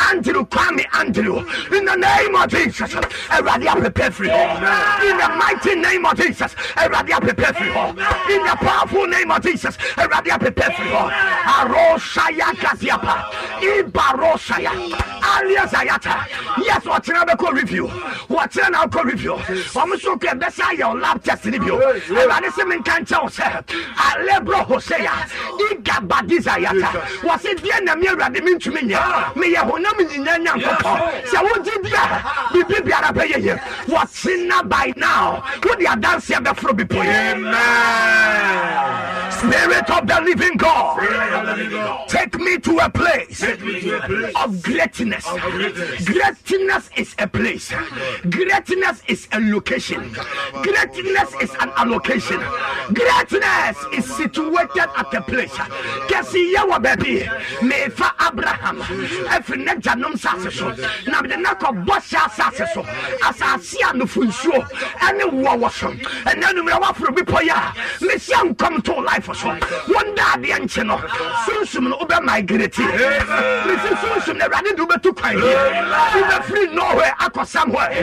Andrew, call me Andrew. In the name of Jesus, I ready to prepare for you. In the mighty name of Jesus, I ready to prepare for you. In the powerful name of Jesus, I ready to prepare for you. Aroshaya Katiapa, Ibaroshaya, alias Ayata. Yes, what's another call review? What's another review? I'm so glad that's how your lab test review. I'm can't tell, sir. Alebro Hosea, Igabadizayata. Was it the enemy Radimin to me? May I honor me in any other? So, what did you be paying here? What's in by now? What you are dancing at the floor before? Amen. Spirit of the living God, take me to a place of greatness. Greatness is a place. Greatness is a location. Greatness is an allocation. Greatness is situated at a place. Kasi yawa baby, me fa Abraham. Efne janom saseso. Na me na ko bosha saseso. Asasi anufunso. Ene wawasho. Ene numero wafro bipoya. Me si am come to life for so. One day the enchino. Sunsum no obe migrate. Me si sunsum ne rani dube tu kwai. Ube free nowhere ako somewhere.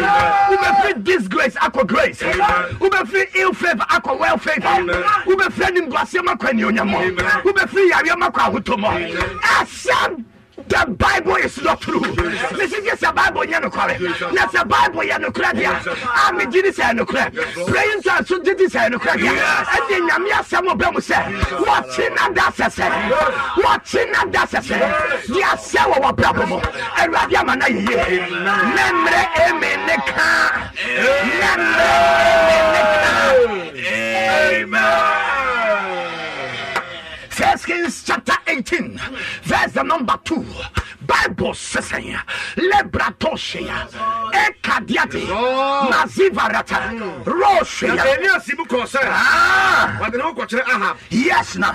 Ube free disgrace ako grace. Ube free ill favor ako well favor. Ube free nimbasyama kwa nyonyamo. Ube free yariama kwa hutomo. Asam. The Bible is not true. This is just a Bible, you know, that's a Bible, you know, I'm a genius, I know, praying to us, so did this, I know, and then I'm here, some of them say, what's in a dust, what's in a dust, they are several problems, and Radiamana, Memre, Emeneka, Memre, Emeneka, Amen. First Kings chapter 18, verse the number 2. Bible says, Lebratosheya, Ekadiati, Mazivarata, Rosheya. Yes, now.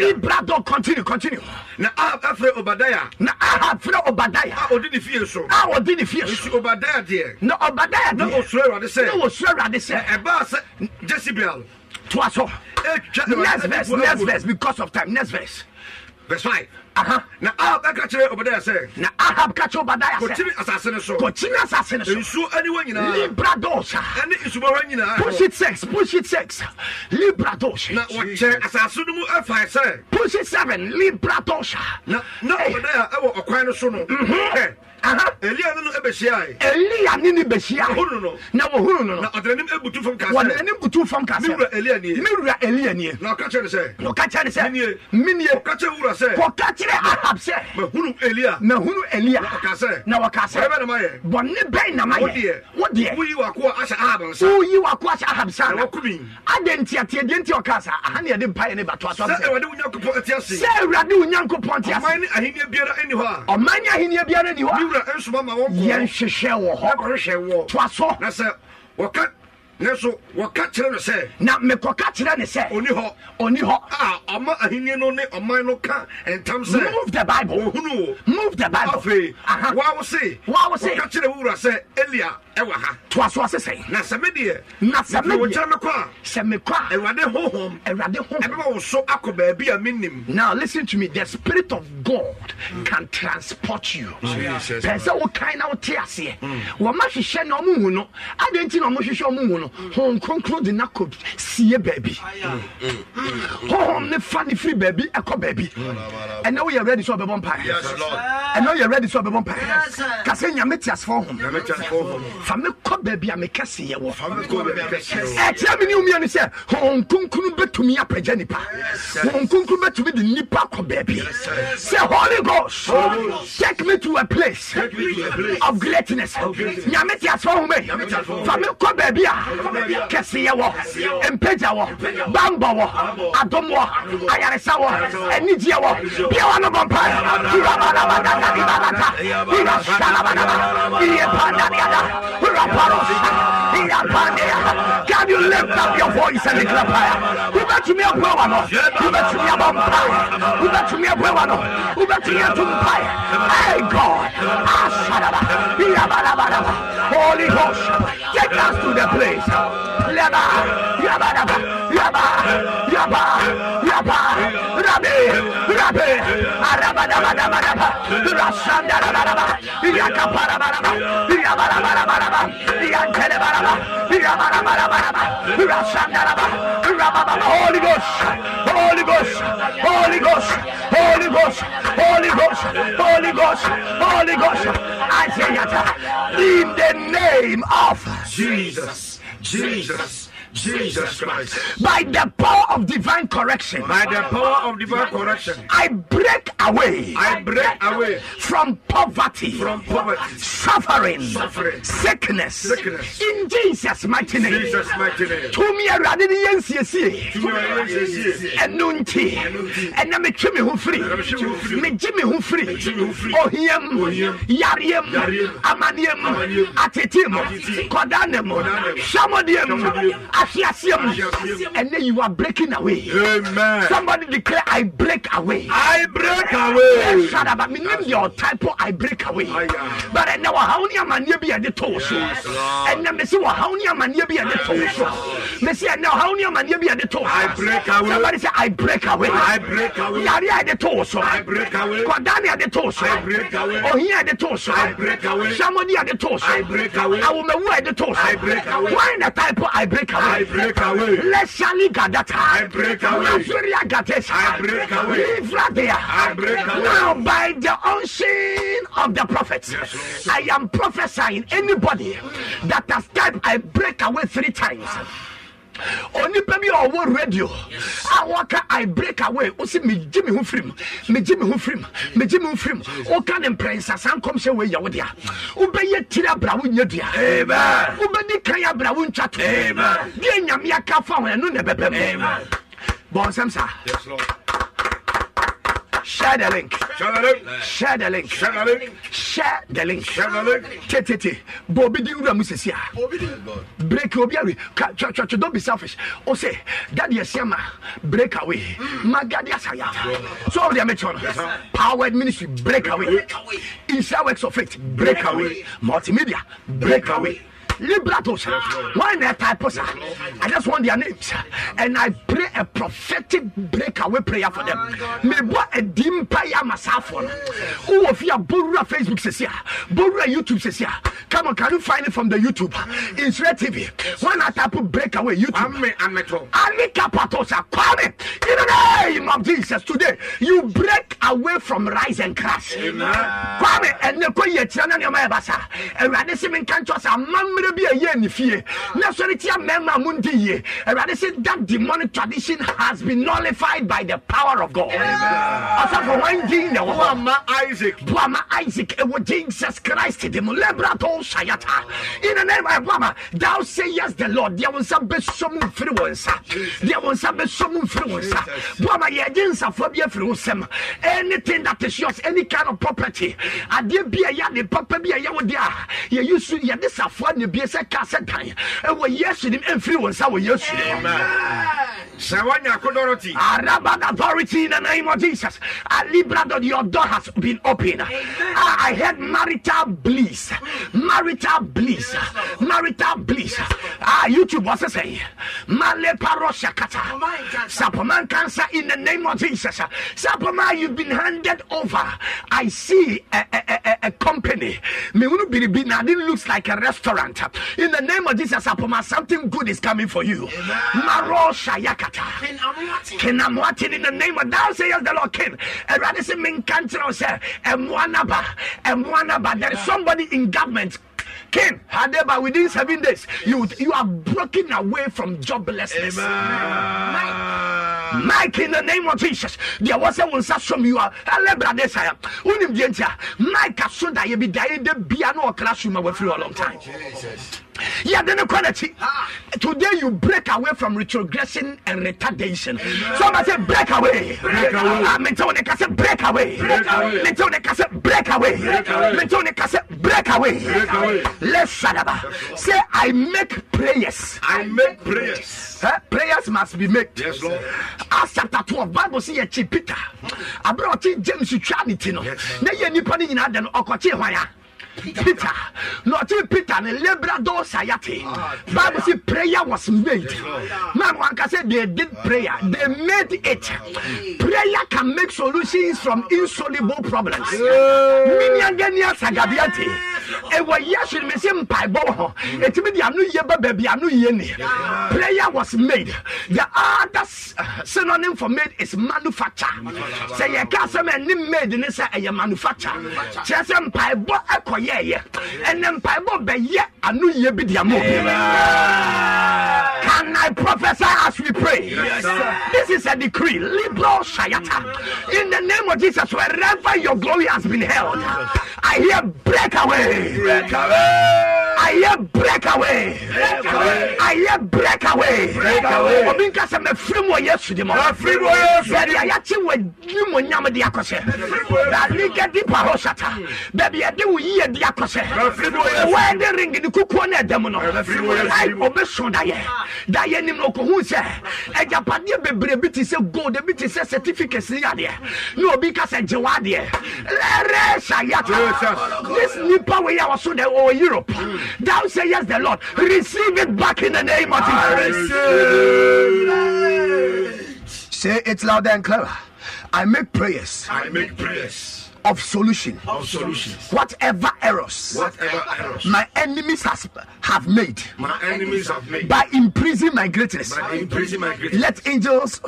Librado, continue. Na Ahab, Fre Obadiah. I would Obadiah, dear. No, Obadiah, no, swear, they say. About Jezebel. Twaso. Next verse, because of time. Next verse. Verse 5. Now Ahab catch Obadiah say. Continue assassin so. So anyone nyina. Libradosha. Any isuba nyina. Push it 6. Libradosha. Now what assassin mu afa say. Push it 7. Libradosha. No Obadiah e wo okwan no so no. Elia nini beshia. Na wohuru no. Na odrenim ebutu from kasa. Mirra Elia nie. Na ka chere say. Minie. Ka chere wura say. Ko ka chere Ahab say. Na hunu Elia. Na wakase. Ebe na maye. Bonne bei na maye. Wo die. Wo yi wa kwa Ahab sa. Na wakumi. Adenti okasa. Ahani ade mpae ne bato aso. Say Ewade unyankopon tiase. Omani ahini biara ni ho. Yen sheshe wo ho. Twaso. Na me kwa ka kire ne se. Oni ho. Ah, ama ahini no ne oman no ka entam se. Move the Bible. Afa. Wa wo se. Ka kire wura se Elia ewa ha. Twaso se se. Na se me die. Wo jana kwa. Se me kwa. Ewade ho hom. Ebe wo so akoba bi a minnim. Now listen to me. The Spirit of God can transport you. Jesus. Pesa wo kind out here se. Wo ma hwehwe no mu hu no. Adentin no mo hwehwe mu hu no. Hon conclude na ko. see a baby. Home the funny free baby, a baby. And now you're ready to have a vampire. Yes, Lord. And now you're ready to have a vampire. Cassania Metias for home. From the co baby, I make a see a war. Examine you, and say, Hong Kong Kunube to me a progenitor. Hong Kong Kunube to be the Nipako baby. Say, Holy Ghost, take me to a place of greatness. Yametias for me. From the co baby, Cassiawa, Empejawa, Bambawa, Adomwa, Ayaresawa, Enijiawa, Piano Vampire, can you lift up your voice and declare fire? Who bet to me a Puano? Who bet to me a vampire? Who bet to me a Puano? Who bet to me a vampire? Hey God, Holy Ghost, take us to the place. Yaba, yaba, yaba, yaba, yaba, rabi, rabi, araba, araba, araba, araba, rasanda, araba, araba, yakapa, araba, araba, yaba, araba, araba, araba, yankele, araba, yaba, araba, araba, rasanda, araba, araba, Holy Ghost, Holy Ghost, Holy Ghost, Holy Ghost, Holy Ghost, Holy Ghost, Holy Ghost, Isaiah, in the name of Jesus. Jesus, Jesus Christ. By the power of divine correction. By the power of divine correction. I break away. I break away from poverty. From poverty. Suffering. Suffering. Sickness. Sickness. In Jesus' mighty name. Jesus' mighty name. To me a radiniensiesi. To me radiniensiesi. Enunti. And I'm a Jimmy who free. Me Jimmy who free. Ohiem. Yariem. Amaniem. Atetim. Kodanem. And then you are breaking away. Amen. Somebody declare, I break away. I break away. Shut up. I mean, your typo, I break away. But I know how near my near be at the toes. And then I see how near my near be at the toes. They say, I know how near my near be at the toes. I break away. Somebody say, I break away. I break away. Yari at the toes. I break away. Kodani at the toes. I break away. Oh, here at the toes. I break away. Somebody at the toes. I break away. I will be where the toes. I break away. Why not? Type I break away. I break away. Let's Shani Gadata. I break away. Nigeria Gates. I break away. Livradia. I break away. Now by the unseen of the prophets, yes, I am prophesying anybody that has typed I break away 3 times. Only baby or one radio. I walk, I break away. Oh, see me, Jimmy who film, me Jimmy who film, me Jimmy who film. Oh, can impress us and come say, where you are. Ubey Tira Brawin Yadia. Amen. Ubey Kaya Brawin Chatu. Amen. Yamia Kafa and Nuna Bebe. Amen. Bonsamsa. Yes, Lord. Share the link. Share the link. Share the link. Share the link. Share the link. Tete, Bobby, do you know Mrs. Sia? Break away. Don't be selfish. Oh, say, Daddy Siama, break away. My Daddy Siama. So, they are making powered ministry, break away. Inside works of faith, break away. Multimedia, break away. Libratos, why not type us? I just want their names, and I pray a prophetic breakaway prayer for them. Me boy a dimpaya masafon. Who of you borrow Facebook says here, borrow YouTube says here. Come on, can you find it from the YouTube? Israel TV. Why not type breakaway YouTube? Ali kapatosa, come in the name of Jesus today. You break away from rise and crash. Come in and the koye chana niyama ebasa. And when they see me can't trust a man. Be a year if ye Nasoria Mema Mundi, and rather say that demonic tradition has been nullified by the power of God. As for one thing, the Wama Isaac, Bama Isaac, and what Jesus Christ, the Mulebrato Shayata. In the name of Bama, thou say yes, the Lord, there was some best some influence, there was some best some influence. Bama Yadins are phobia through some anything that is yours, any kind of property. I dear be a yard, the papa be a yawodia. You used to yet this one. Be a cassette time, and we yes to him influence our yes. Sawanya Kodoroti, Araba authority in the name of Jesus. Ali brother, your door has been opened. I had marital bliss, marital bliss, marital bliss. I YouTube was to say, Sapoma cancer in the name of Jesus. Sapoma, you've been handed over. I see a company. It looks like a restaurant. In the name of Jesus, Sapoma, something good is coming for you. Marosha Yakata. Kenamwatin in the name of thou sayest the Lord King. And Radison Min Cantor said, Emwanaba. There is somebody in government. King, however, within 7 days, you are broken away from joblessness. Mike, in the name of Jesus, there was a one such from you are. Mike, I should I be dying the piano or classroom away for a long time. Yeah, then the quality. Today you break away from retrogression and retardation. Somebody say break away. Break away. Break away. Break away. Break away. Break away. Let's say I make prayers. I make prayers. Prayers must be made. Yes, Lord. Acts chapter 12. Bible say Peter. I brought James to Trinity. Now you need to know that Okochi Waya. Peter, not Peter, and Labrador Sayati. Bible says prayer was made. Man, one can say they did prayer, they made it. Prayer can make solutions from insoluble problems. Miniangania Sagabiati, and what Yashin Messim Paibo, it means the Anu Yeba baby Anu Yeni. Prayer was made. The other synonym for made is manufacture. Say a custom and made in a manufacture. Chesam Paibo Equia. Yeah. And then Bible be yeah, I know you be the more. Can I prophesy as we pray? Yes, sir. This is a decree. Libro Shayata. In the name of Jesus, wherever your glory has been held, I hear breakaway. Breakaway. I hear breakaway. I hear breakaway. Breakaway. Thou sayest the Lord, receive it back in the name of Jesus. Say it louder and clearer. I make prayers. I make prayers. Of solution. Of solutions. Whatever errors. Whatever errors. My enemies have made. My enemies have made. By imprisoning my greatness. By imprisoning my greatness. Let angels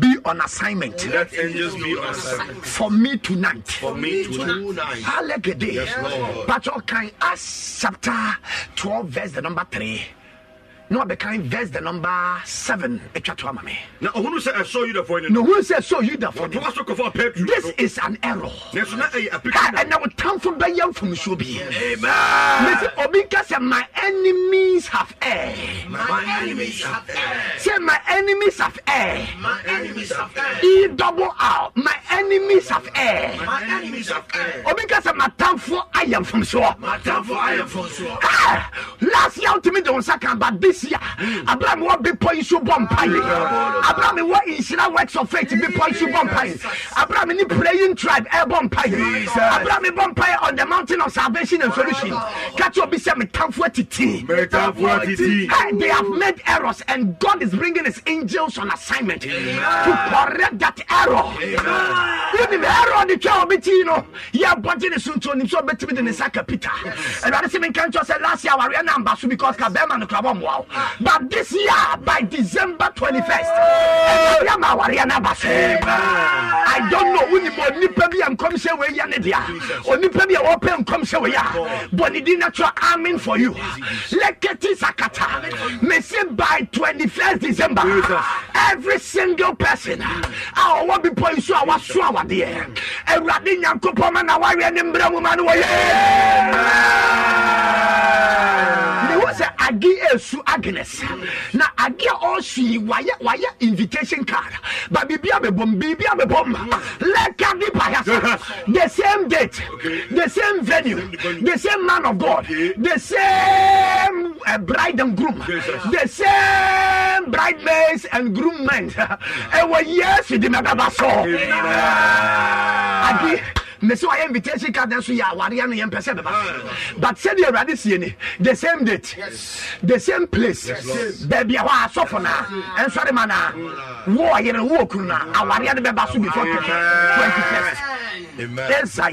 be on assignment. Let angels be on assignment for me tonight. For me tonight. Hallelujah. Yes, Lord. But you can ask chapter 12, verse the number 3. No, I can verse the number 7. Now, who said I saw you the phone? No, who said saw you the phone? This is an error. And I will turn from the young from Shubi. Amen. My enemies have air. My enemies have air. Say, my enemies have air. My enemies have air. E double R. My enemies have air. My enemies have air. Obikasa, my time for I am from Shua. My time for I am from Shua. Last year, to me, don't second, but this. Abraham will be points you bomb pie. Abraham will insure works of faith be points you bomb pie. Abraham in praying tribe air bomb pie. Abraham bomb pie on the mountain of salvation and solution. Catch your be some tea. They have made errors and God is bringing his angels on assignment to correct that error. Even the error the child be tino. Yeah, but in the soon to him so better than the sack Peter. And that is even can't just say last year we are number because Kabema no Krabom. But this year, by December 21st, I don't know who the and come say where Yanidia, or Nipabia open come say where, but it did not amen for you. Let Sakata may say by 21st December, every single person, I will be pointing to our swawa dear, and Radin and Kopoman, our woman. Agnes. Now I get all she wire invitation card. But baby, I'm a bomb. Let candy pass. The same date, the same venue, the same man of God, the same bride and groom, the same bridesmaids and groommen. And what years did I get? Messiah invitation card and so you are warrior and percent. But send your radis the same date, the same place, baby. I suffer now and sorry, mana war in a walk now. I warrior the baby before 21st. Yes, I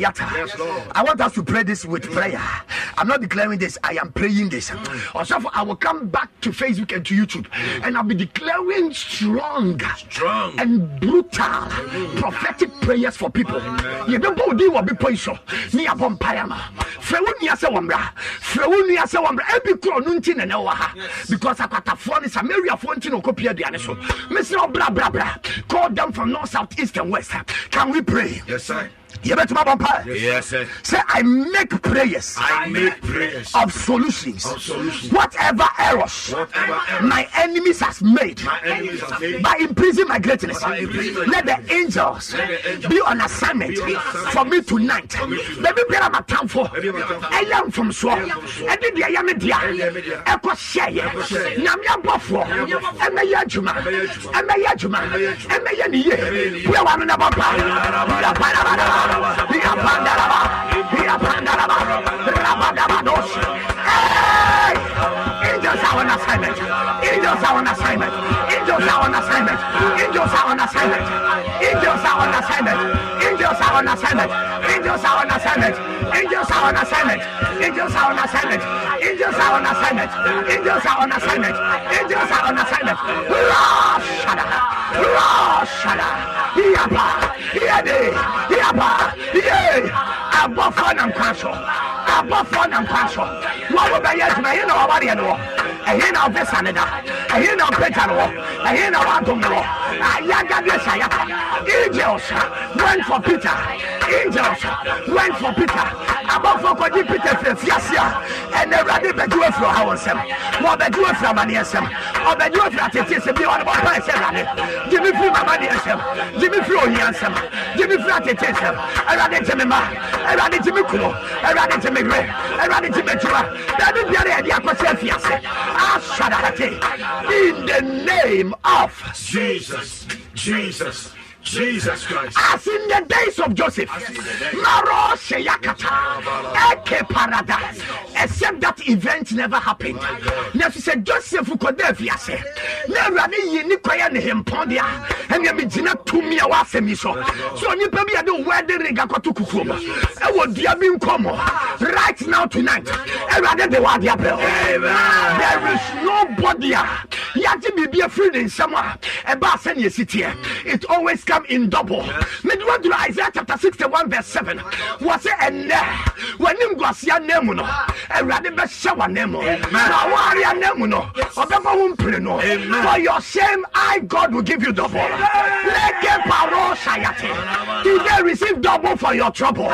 want us to pray this with prayer. I'm not declaring this, I am praying this. Also, I will come back to Facebook and to YouTube and I'll be declaring strong and brutal prophetic prayers for people. You don't will be poison near Bompayama. Frewunia Sawambra, Frewunia Sawambra, every Cronuntin and Oaha, because I got a phone is a Mary of Fontino Copia Dianiso. Mr. Bra Bra Bra, call them from north, south, east, and west. Can we pray? Yes, sir. Yes, sir. Say, I make prayers. I make prayers of solutions. Whatever errors my enemies has made by imprisoning my greatness, let the angels be on assignment for me tonight. Let me be on my town for. I am from Swahili. I did the Yamedia. I could share. Namia Buffalo. And my Yajuma. And my Yajuma. And my Yaniye. We are one another. Angels are on assignment. Angels are on assignment. Angels are on assignment. Angels are on assignment. Angels are on assignment. Angels are on assignment. Angels are on assignment. Angels are on assignment. Angels are on assignment. Angels are on assignment. Angels are on assignment. Angels are on assignment. Above fun and castle, above fun and castle. What will be yet? I know about it. I hear now this another. I hear now Petano. I hear now Antomo. I yaga this. Angels went for Peter. Angels went for Peter. Above for Kodi Peter Fiasia and the Radi Bedouin for Howsem. What Bedouin from Maniasem? Or Bedouin from Tetis? Be on about my salary. Give me free my money. Give me free Yansem. Give me free Tetis. I ran into me. I ran into Mikuno, I ran into Migre, I ran into Metua, that is the idea for Selfias. Ashadati, in the name of Jesus, Jesus Christ. As in the days of Joseph, Maro Sheyakata, Eke Parada, except that event never happened. Now she said, Joseph Kodeviase, never any Nikoya Himpondia, and Yamijina Tumi Awasemiso. So you probably don't wear the Regakotukuma. I will Diabin Como right now tonight. And rather the Wadiabel. There is nobody. Yati may be afraid in somewhere about Senya City. It always comes in double. Midway to Isaiah chapter 61 verse 7. Was it and when him was your name, and rather be shower name, warrior name, or the moon pleno. For your shame, I God will give you double. Leke paro shayate. Today receive double for your trouble.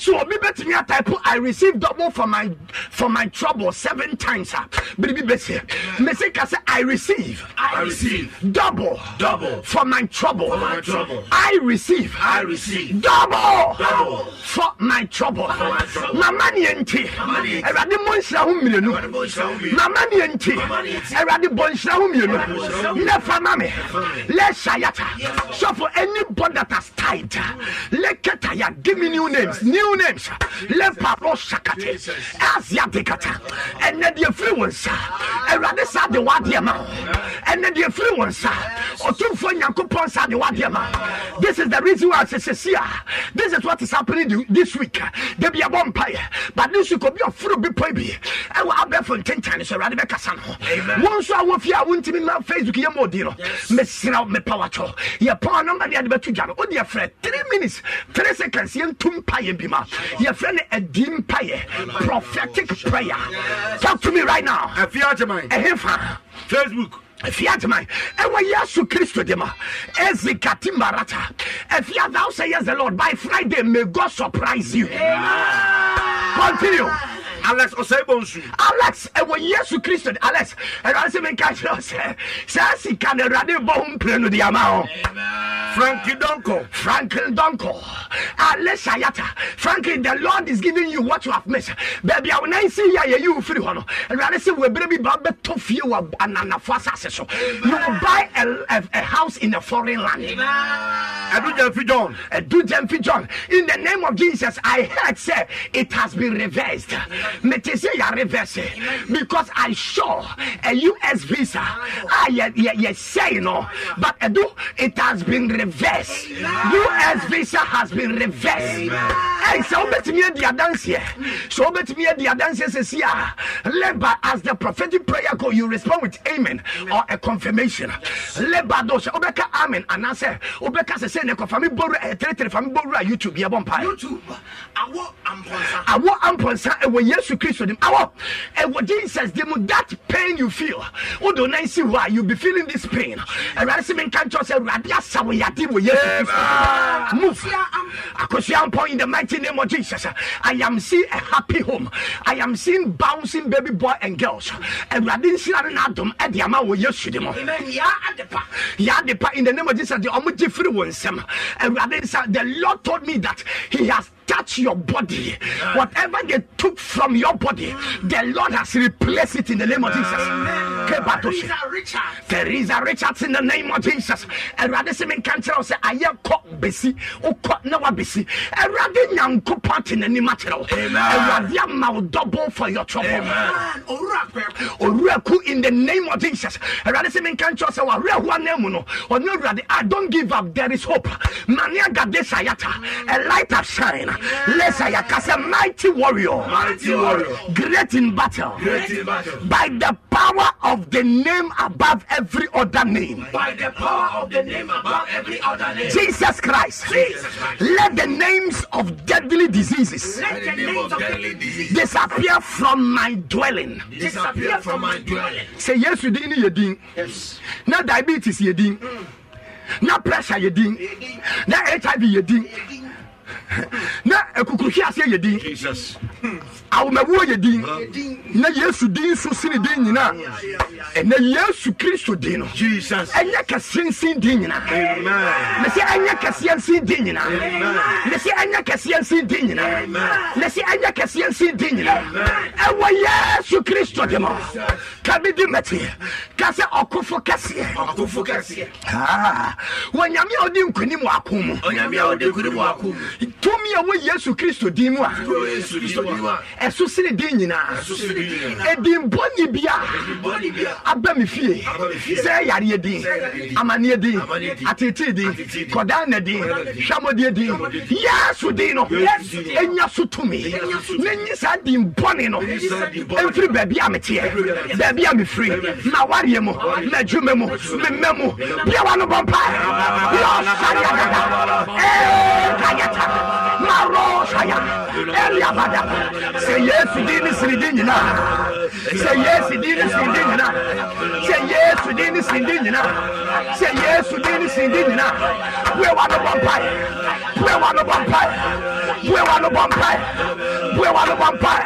So me bet me a type. I receive double for my trouble 7 times. Baby, baby, I receive. Double for my trouble. I receive double for my trouble. My money and tea. I rather bonshahum. My money and tea. I rather bonshahum. Never mammy. Let's shayata. So for anybody that has tied, let Kataya give me new names. Let Paro Shakate as Yatikata and then the influence. I rather sad the Wadiama and then the influence. This is the reason why I say, this is what is happening this week. There be a vampire, but this could be a fruit be baby. I will have for 10 times around the Casano. Once I will fear, won't even my face to Yamodino. Messing me power to your power number, the other two jam. Oh, dear friend, 3 minutes, 3 seconds, and Tumpire Bima. Your friend, a dim pie, prophetic prayer. Talk to me right now. A Fiatman, a Hefa, Facebook. Fiat man, and when Yesu Christo dema, as the Katimbarata, and Fiat thou sayest the Lord, by Friday may God surprise you. Continue. Alex Osebonsu. Alex, and when Yesu Christo, Alex, and I say, make us say, Sassi can a radium pleno diamao. Frankie Donko, Franklin Donko, Aleshayata, Franklin, the Lord is giving you what you have missed. Baby, I will not see you free honor. And I say, we baby, but tough you are an affairs. You will buy a house in a foreign land. I do John. In the name of Jesus, I heard say it has been reversed. Because I saw a U.S. visa. But it has been reversed. U.S. visa has been reversed. Hey, so bet me the dance here. So bet me the dance is here. Labor as the prophetic prayer call, you respond with amen or a confirmation. Labor those obeka amen and answer. Obeka se say ne confirm boru e tere fami boru a YouTube ye bon pa. YouTube. Awo am ponsa e wo Jesus Christ dem. Awo e wo Jesus dem that pain you feel. O do na see why you be feeling this pain. And I see men can't just radia sawo yadi wo Jesus Christ. Move. In the mighty name of Jesus, I am seeing a happy home. I am seeing bouncing baby boy and girls. And Radinsian Adam at the Amawa Yoshidimo. Yadepa in the name of Jesus, the Omuji free ones. And Radinsa, the Lord told me that He has touch your body. Whatever they took from your body, the Lord has replaced it in the name of Jesus. Teresa Richards in the name of Jesus. And Radisimin Cantrell say, I am caught busy, or caught no busy. And Radinian Copart in any material. And Radiam double for your trouble. Oraku in the name of Jesus. And Radisimin Cantrell say, I don't give up, there is hope. Mania Gadesayata, a light of shine. Lesayaka, a mighty warrior, great in battle, by the power of the name above every other name. Jesus Christ. Let the names of deadly diseases disappear from my dwelling. Say yes, you didn't eat. Yes. Now diabetes you didn't. Now pressure you didn't. Now HIV you didn't. Now, a kukukia say ye Jesus. I will never ye din. Na Yesu din so sin din nyina. E na Yesu Kristo din no. Jesus. Anya kase sin din nyina. Amen. Me say anya kase sin din nyina. Amen. Me say anya kase sin din nyina. Amen. Me say anya kase sin din nyina. E wo Yesu Kristo din mo. Ka bi di meti. Ka se okofo kase. Ah. Wo nyame odi nkonim akomo. To me away Yesu Kristo din mu a Yesu sini din nyina edin boni bia aba me fie say yare edin amane edin atete edin koda na edin hwamode edin Yesu din no enya so to me nenyi sa din boni no every baby amete baby am free na ware mo na djume mo memo bia wa no bompa say yes to this indignant. Say yes to this indignant. Say yes to this indignant. Say yes to this indignant. We want to bumpy.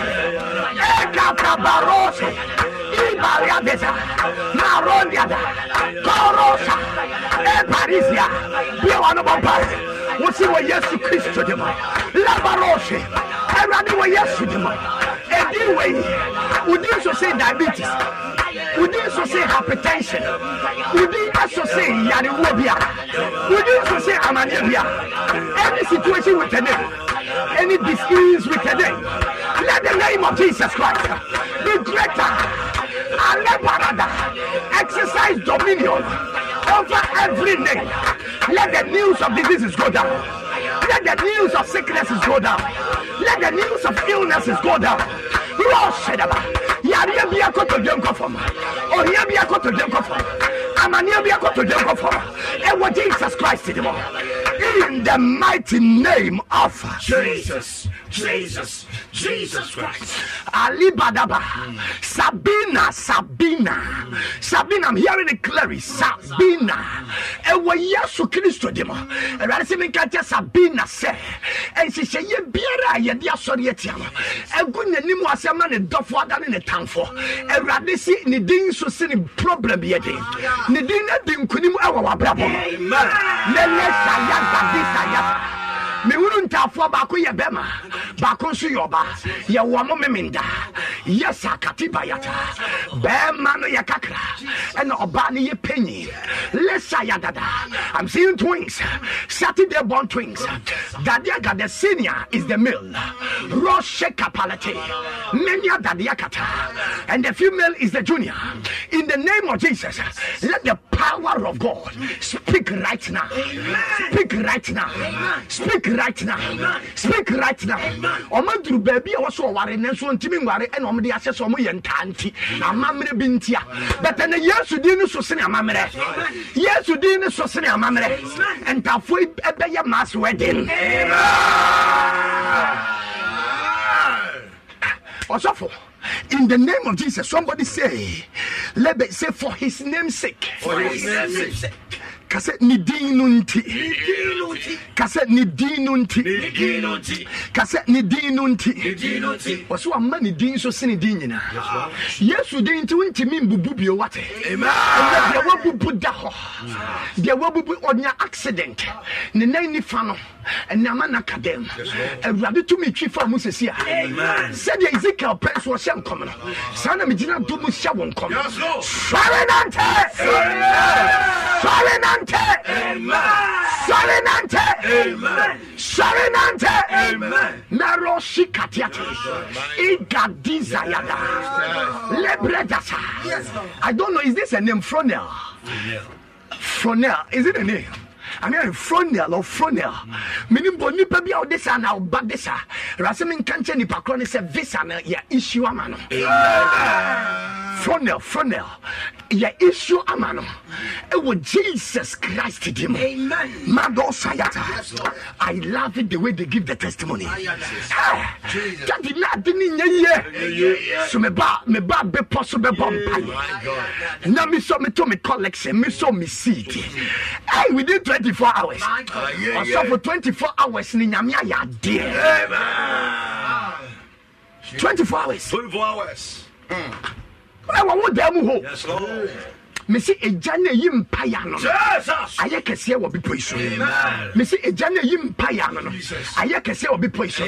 Ah, shut up, Ibariadesa, Maroniada, Corosa, and Parisia. We are on a bumpy. What's your yes to Christ to them? La Baroche, I ran away yes to them. And anyway, would you also say diabetes? Would you also say hypertension? Would you also say Yadiwobia? Would you also say Amanibia? Any situation with a name, any disease with a name, let the name of Jesus Christ be greater. Exercise dominion over every name. Let the news of diseases go down. Let the news of sicknesses go down. Let the news of illnesses go down. Jesus Christ in the mighty name of Jesus. Jesus Christ. Ali Badaba. Sabina. I'm hearing it clearly. Sabina. Ewa Yesu Kristo demo. Erasimi kati Sabina se. Ensise ye biara ye dia sori etiama. Egunye ni mu asema ne dofo ada ne tamfo. Eradisi ni din so se ni problem ye din. Ni din na din kunim ewa wa brabo. Amen. Lele saya me wouldn't have for Baku Yabema, Bakonsu Yoba, Yawamo Meminda, Yesa Katibayata, Bemano Yakakra, and Obani Penny, Lesayadada. I'm seeing twins, Saturday born twins. Dadiaka the senior is the male, Rosheka Palate, Menya Dadiakata, and the female is the junior. In the name of Jesus, let the power of God speak right now. Speak right now. Speak right now. Amen. Speak right now. Omandru baby also ware nenso ntimi ngware na omde aseso omo ye ntanti amamre bintia but na Yesu din so sene amamre Yesu din so sene amamre entafo ebe ye mass wedding osofo. In the name of Jesus, somebody say, let me say, for his name's sake. For his name's sake. Kaset nidin nunti. Kaset nidin nunti. Kaset nidin nunti. Wasu amma nidin so sini dinina. Yesu din ti winti min bububi wate. Amen. There wa bubu daho. There wa bubu onya accident. Ne nan ni fa no. And namana kadem. Ewrade to me twi fa mu sesia. Amen. Said Ezekiel pens was coming. Sana Medina do mu sha won come. Amen. Naroshi katiati. Igadizayada. Lebredasa. I don't know, is this a name? Fronel? Fronel, is it a name? I mean, Fronel. Meaning, Boni Baby, or this and our Badessa. Rasamin Kanche Nipacron is a Visana, ya issue Amano. Fronel, ya issue Amano. It was Jesus Christ to him. Amen. Mado Sayata. I love it the way they give the testimony. That did not deny ye. So me ba be possible bumpy. Now me saw me to me collection, me saw me seat. Hey, we did 24 hours. Also for 24 hours, Ninyamia ya dear. 24 hours. 24 hours. I want them home. Yes, Lord. Missy a Jana Yim Payano. I can say will be praised. Missy a Jana Yim Payano. I can say will be praised.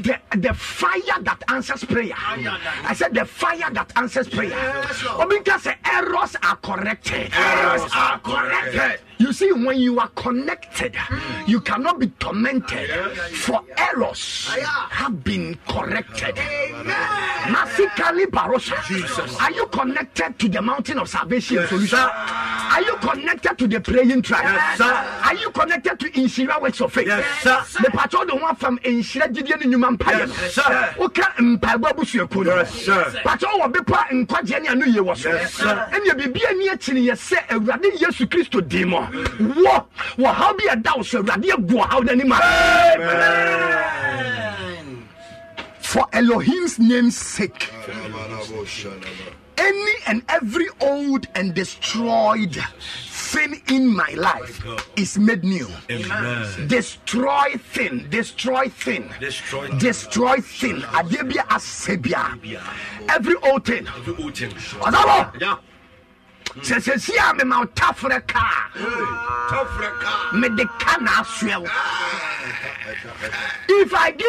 The fire that answers prayer. I said the fire that answers prayer. Because errors are corrected. Errors are corrected. You see, when you are connected, you cannot be tormented. For errors have been corrected. Masikali Barosa, are you connected to the mountain of salvation solution? Are you connected to the praying tribe? Are you connected to Inshira Works of Faith? The patrol the one from Inshira Gideon in Human Pioneer. Oka Mpababusu Kuno. Patrol Wabipa in Kwajani and New Year was. And you be a near Chile, and Radin Yesu Christo Demo. What? Well, how be a doubt, sir? Radia go out anymore. For Elohim's name's sake. Any and every old and destroyed thing in my life is made new. Amen. Destroy thing. Adebia asebia. Every old thing. Says, yeah, I'm out tough. If I did.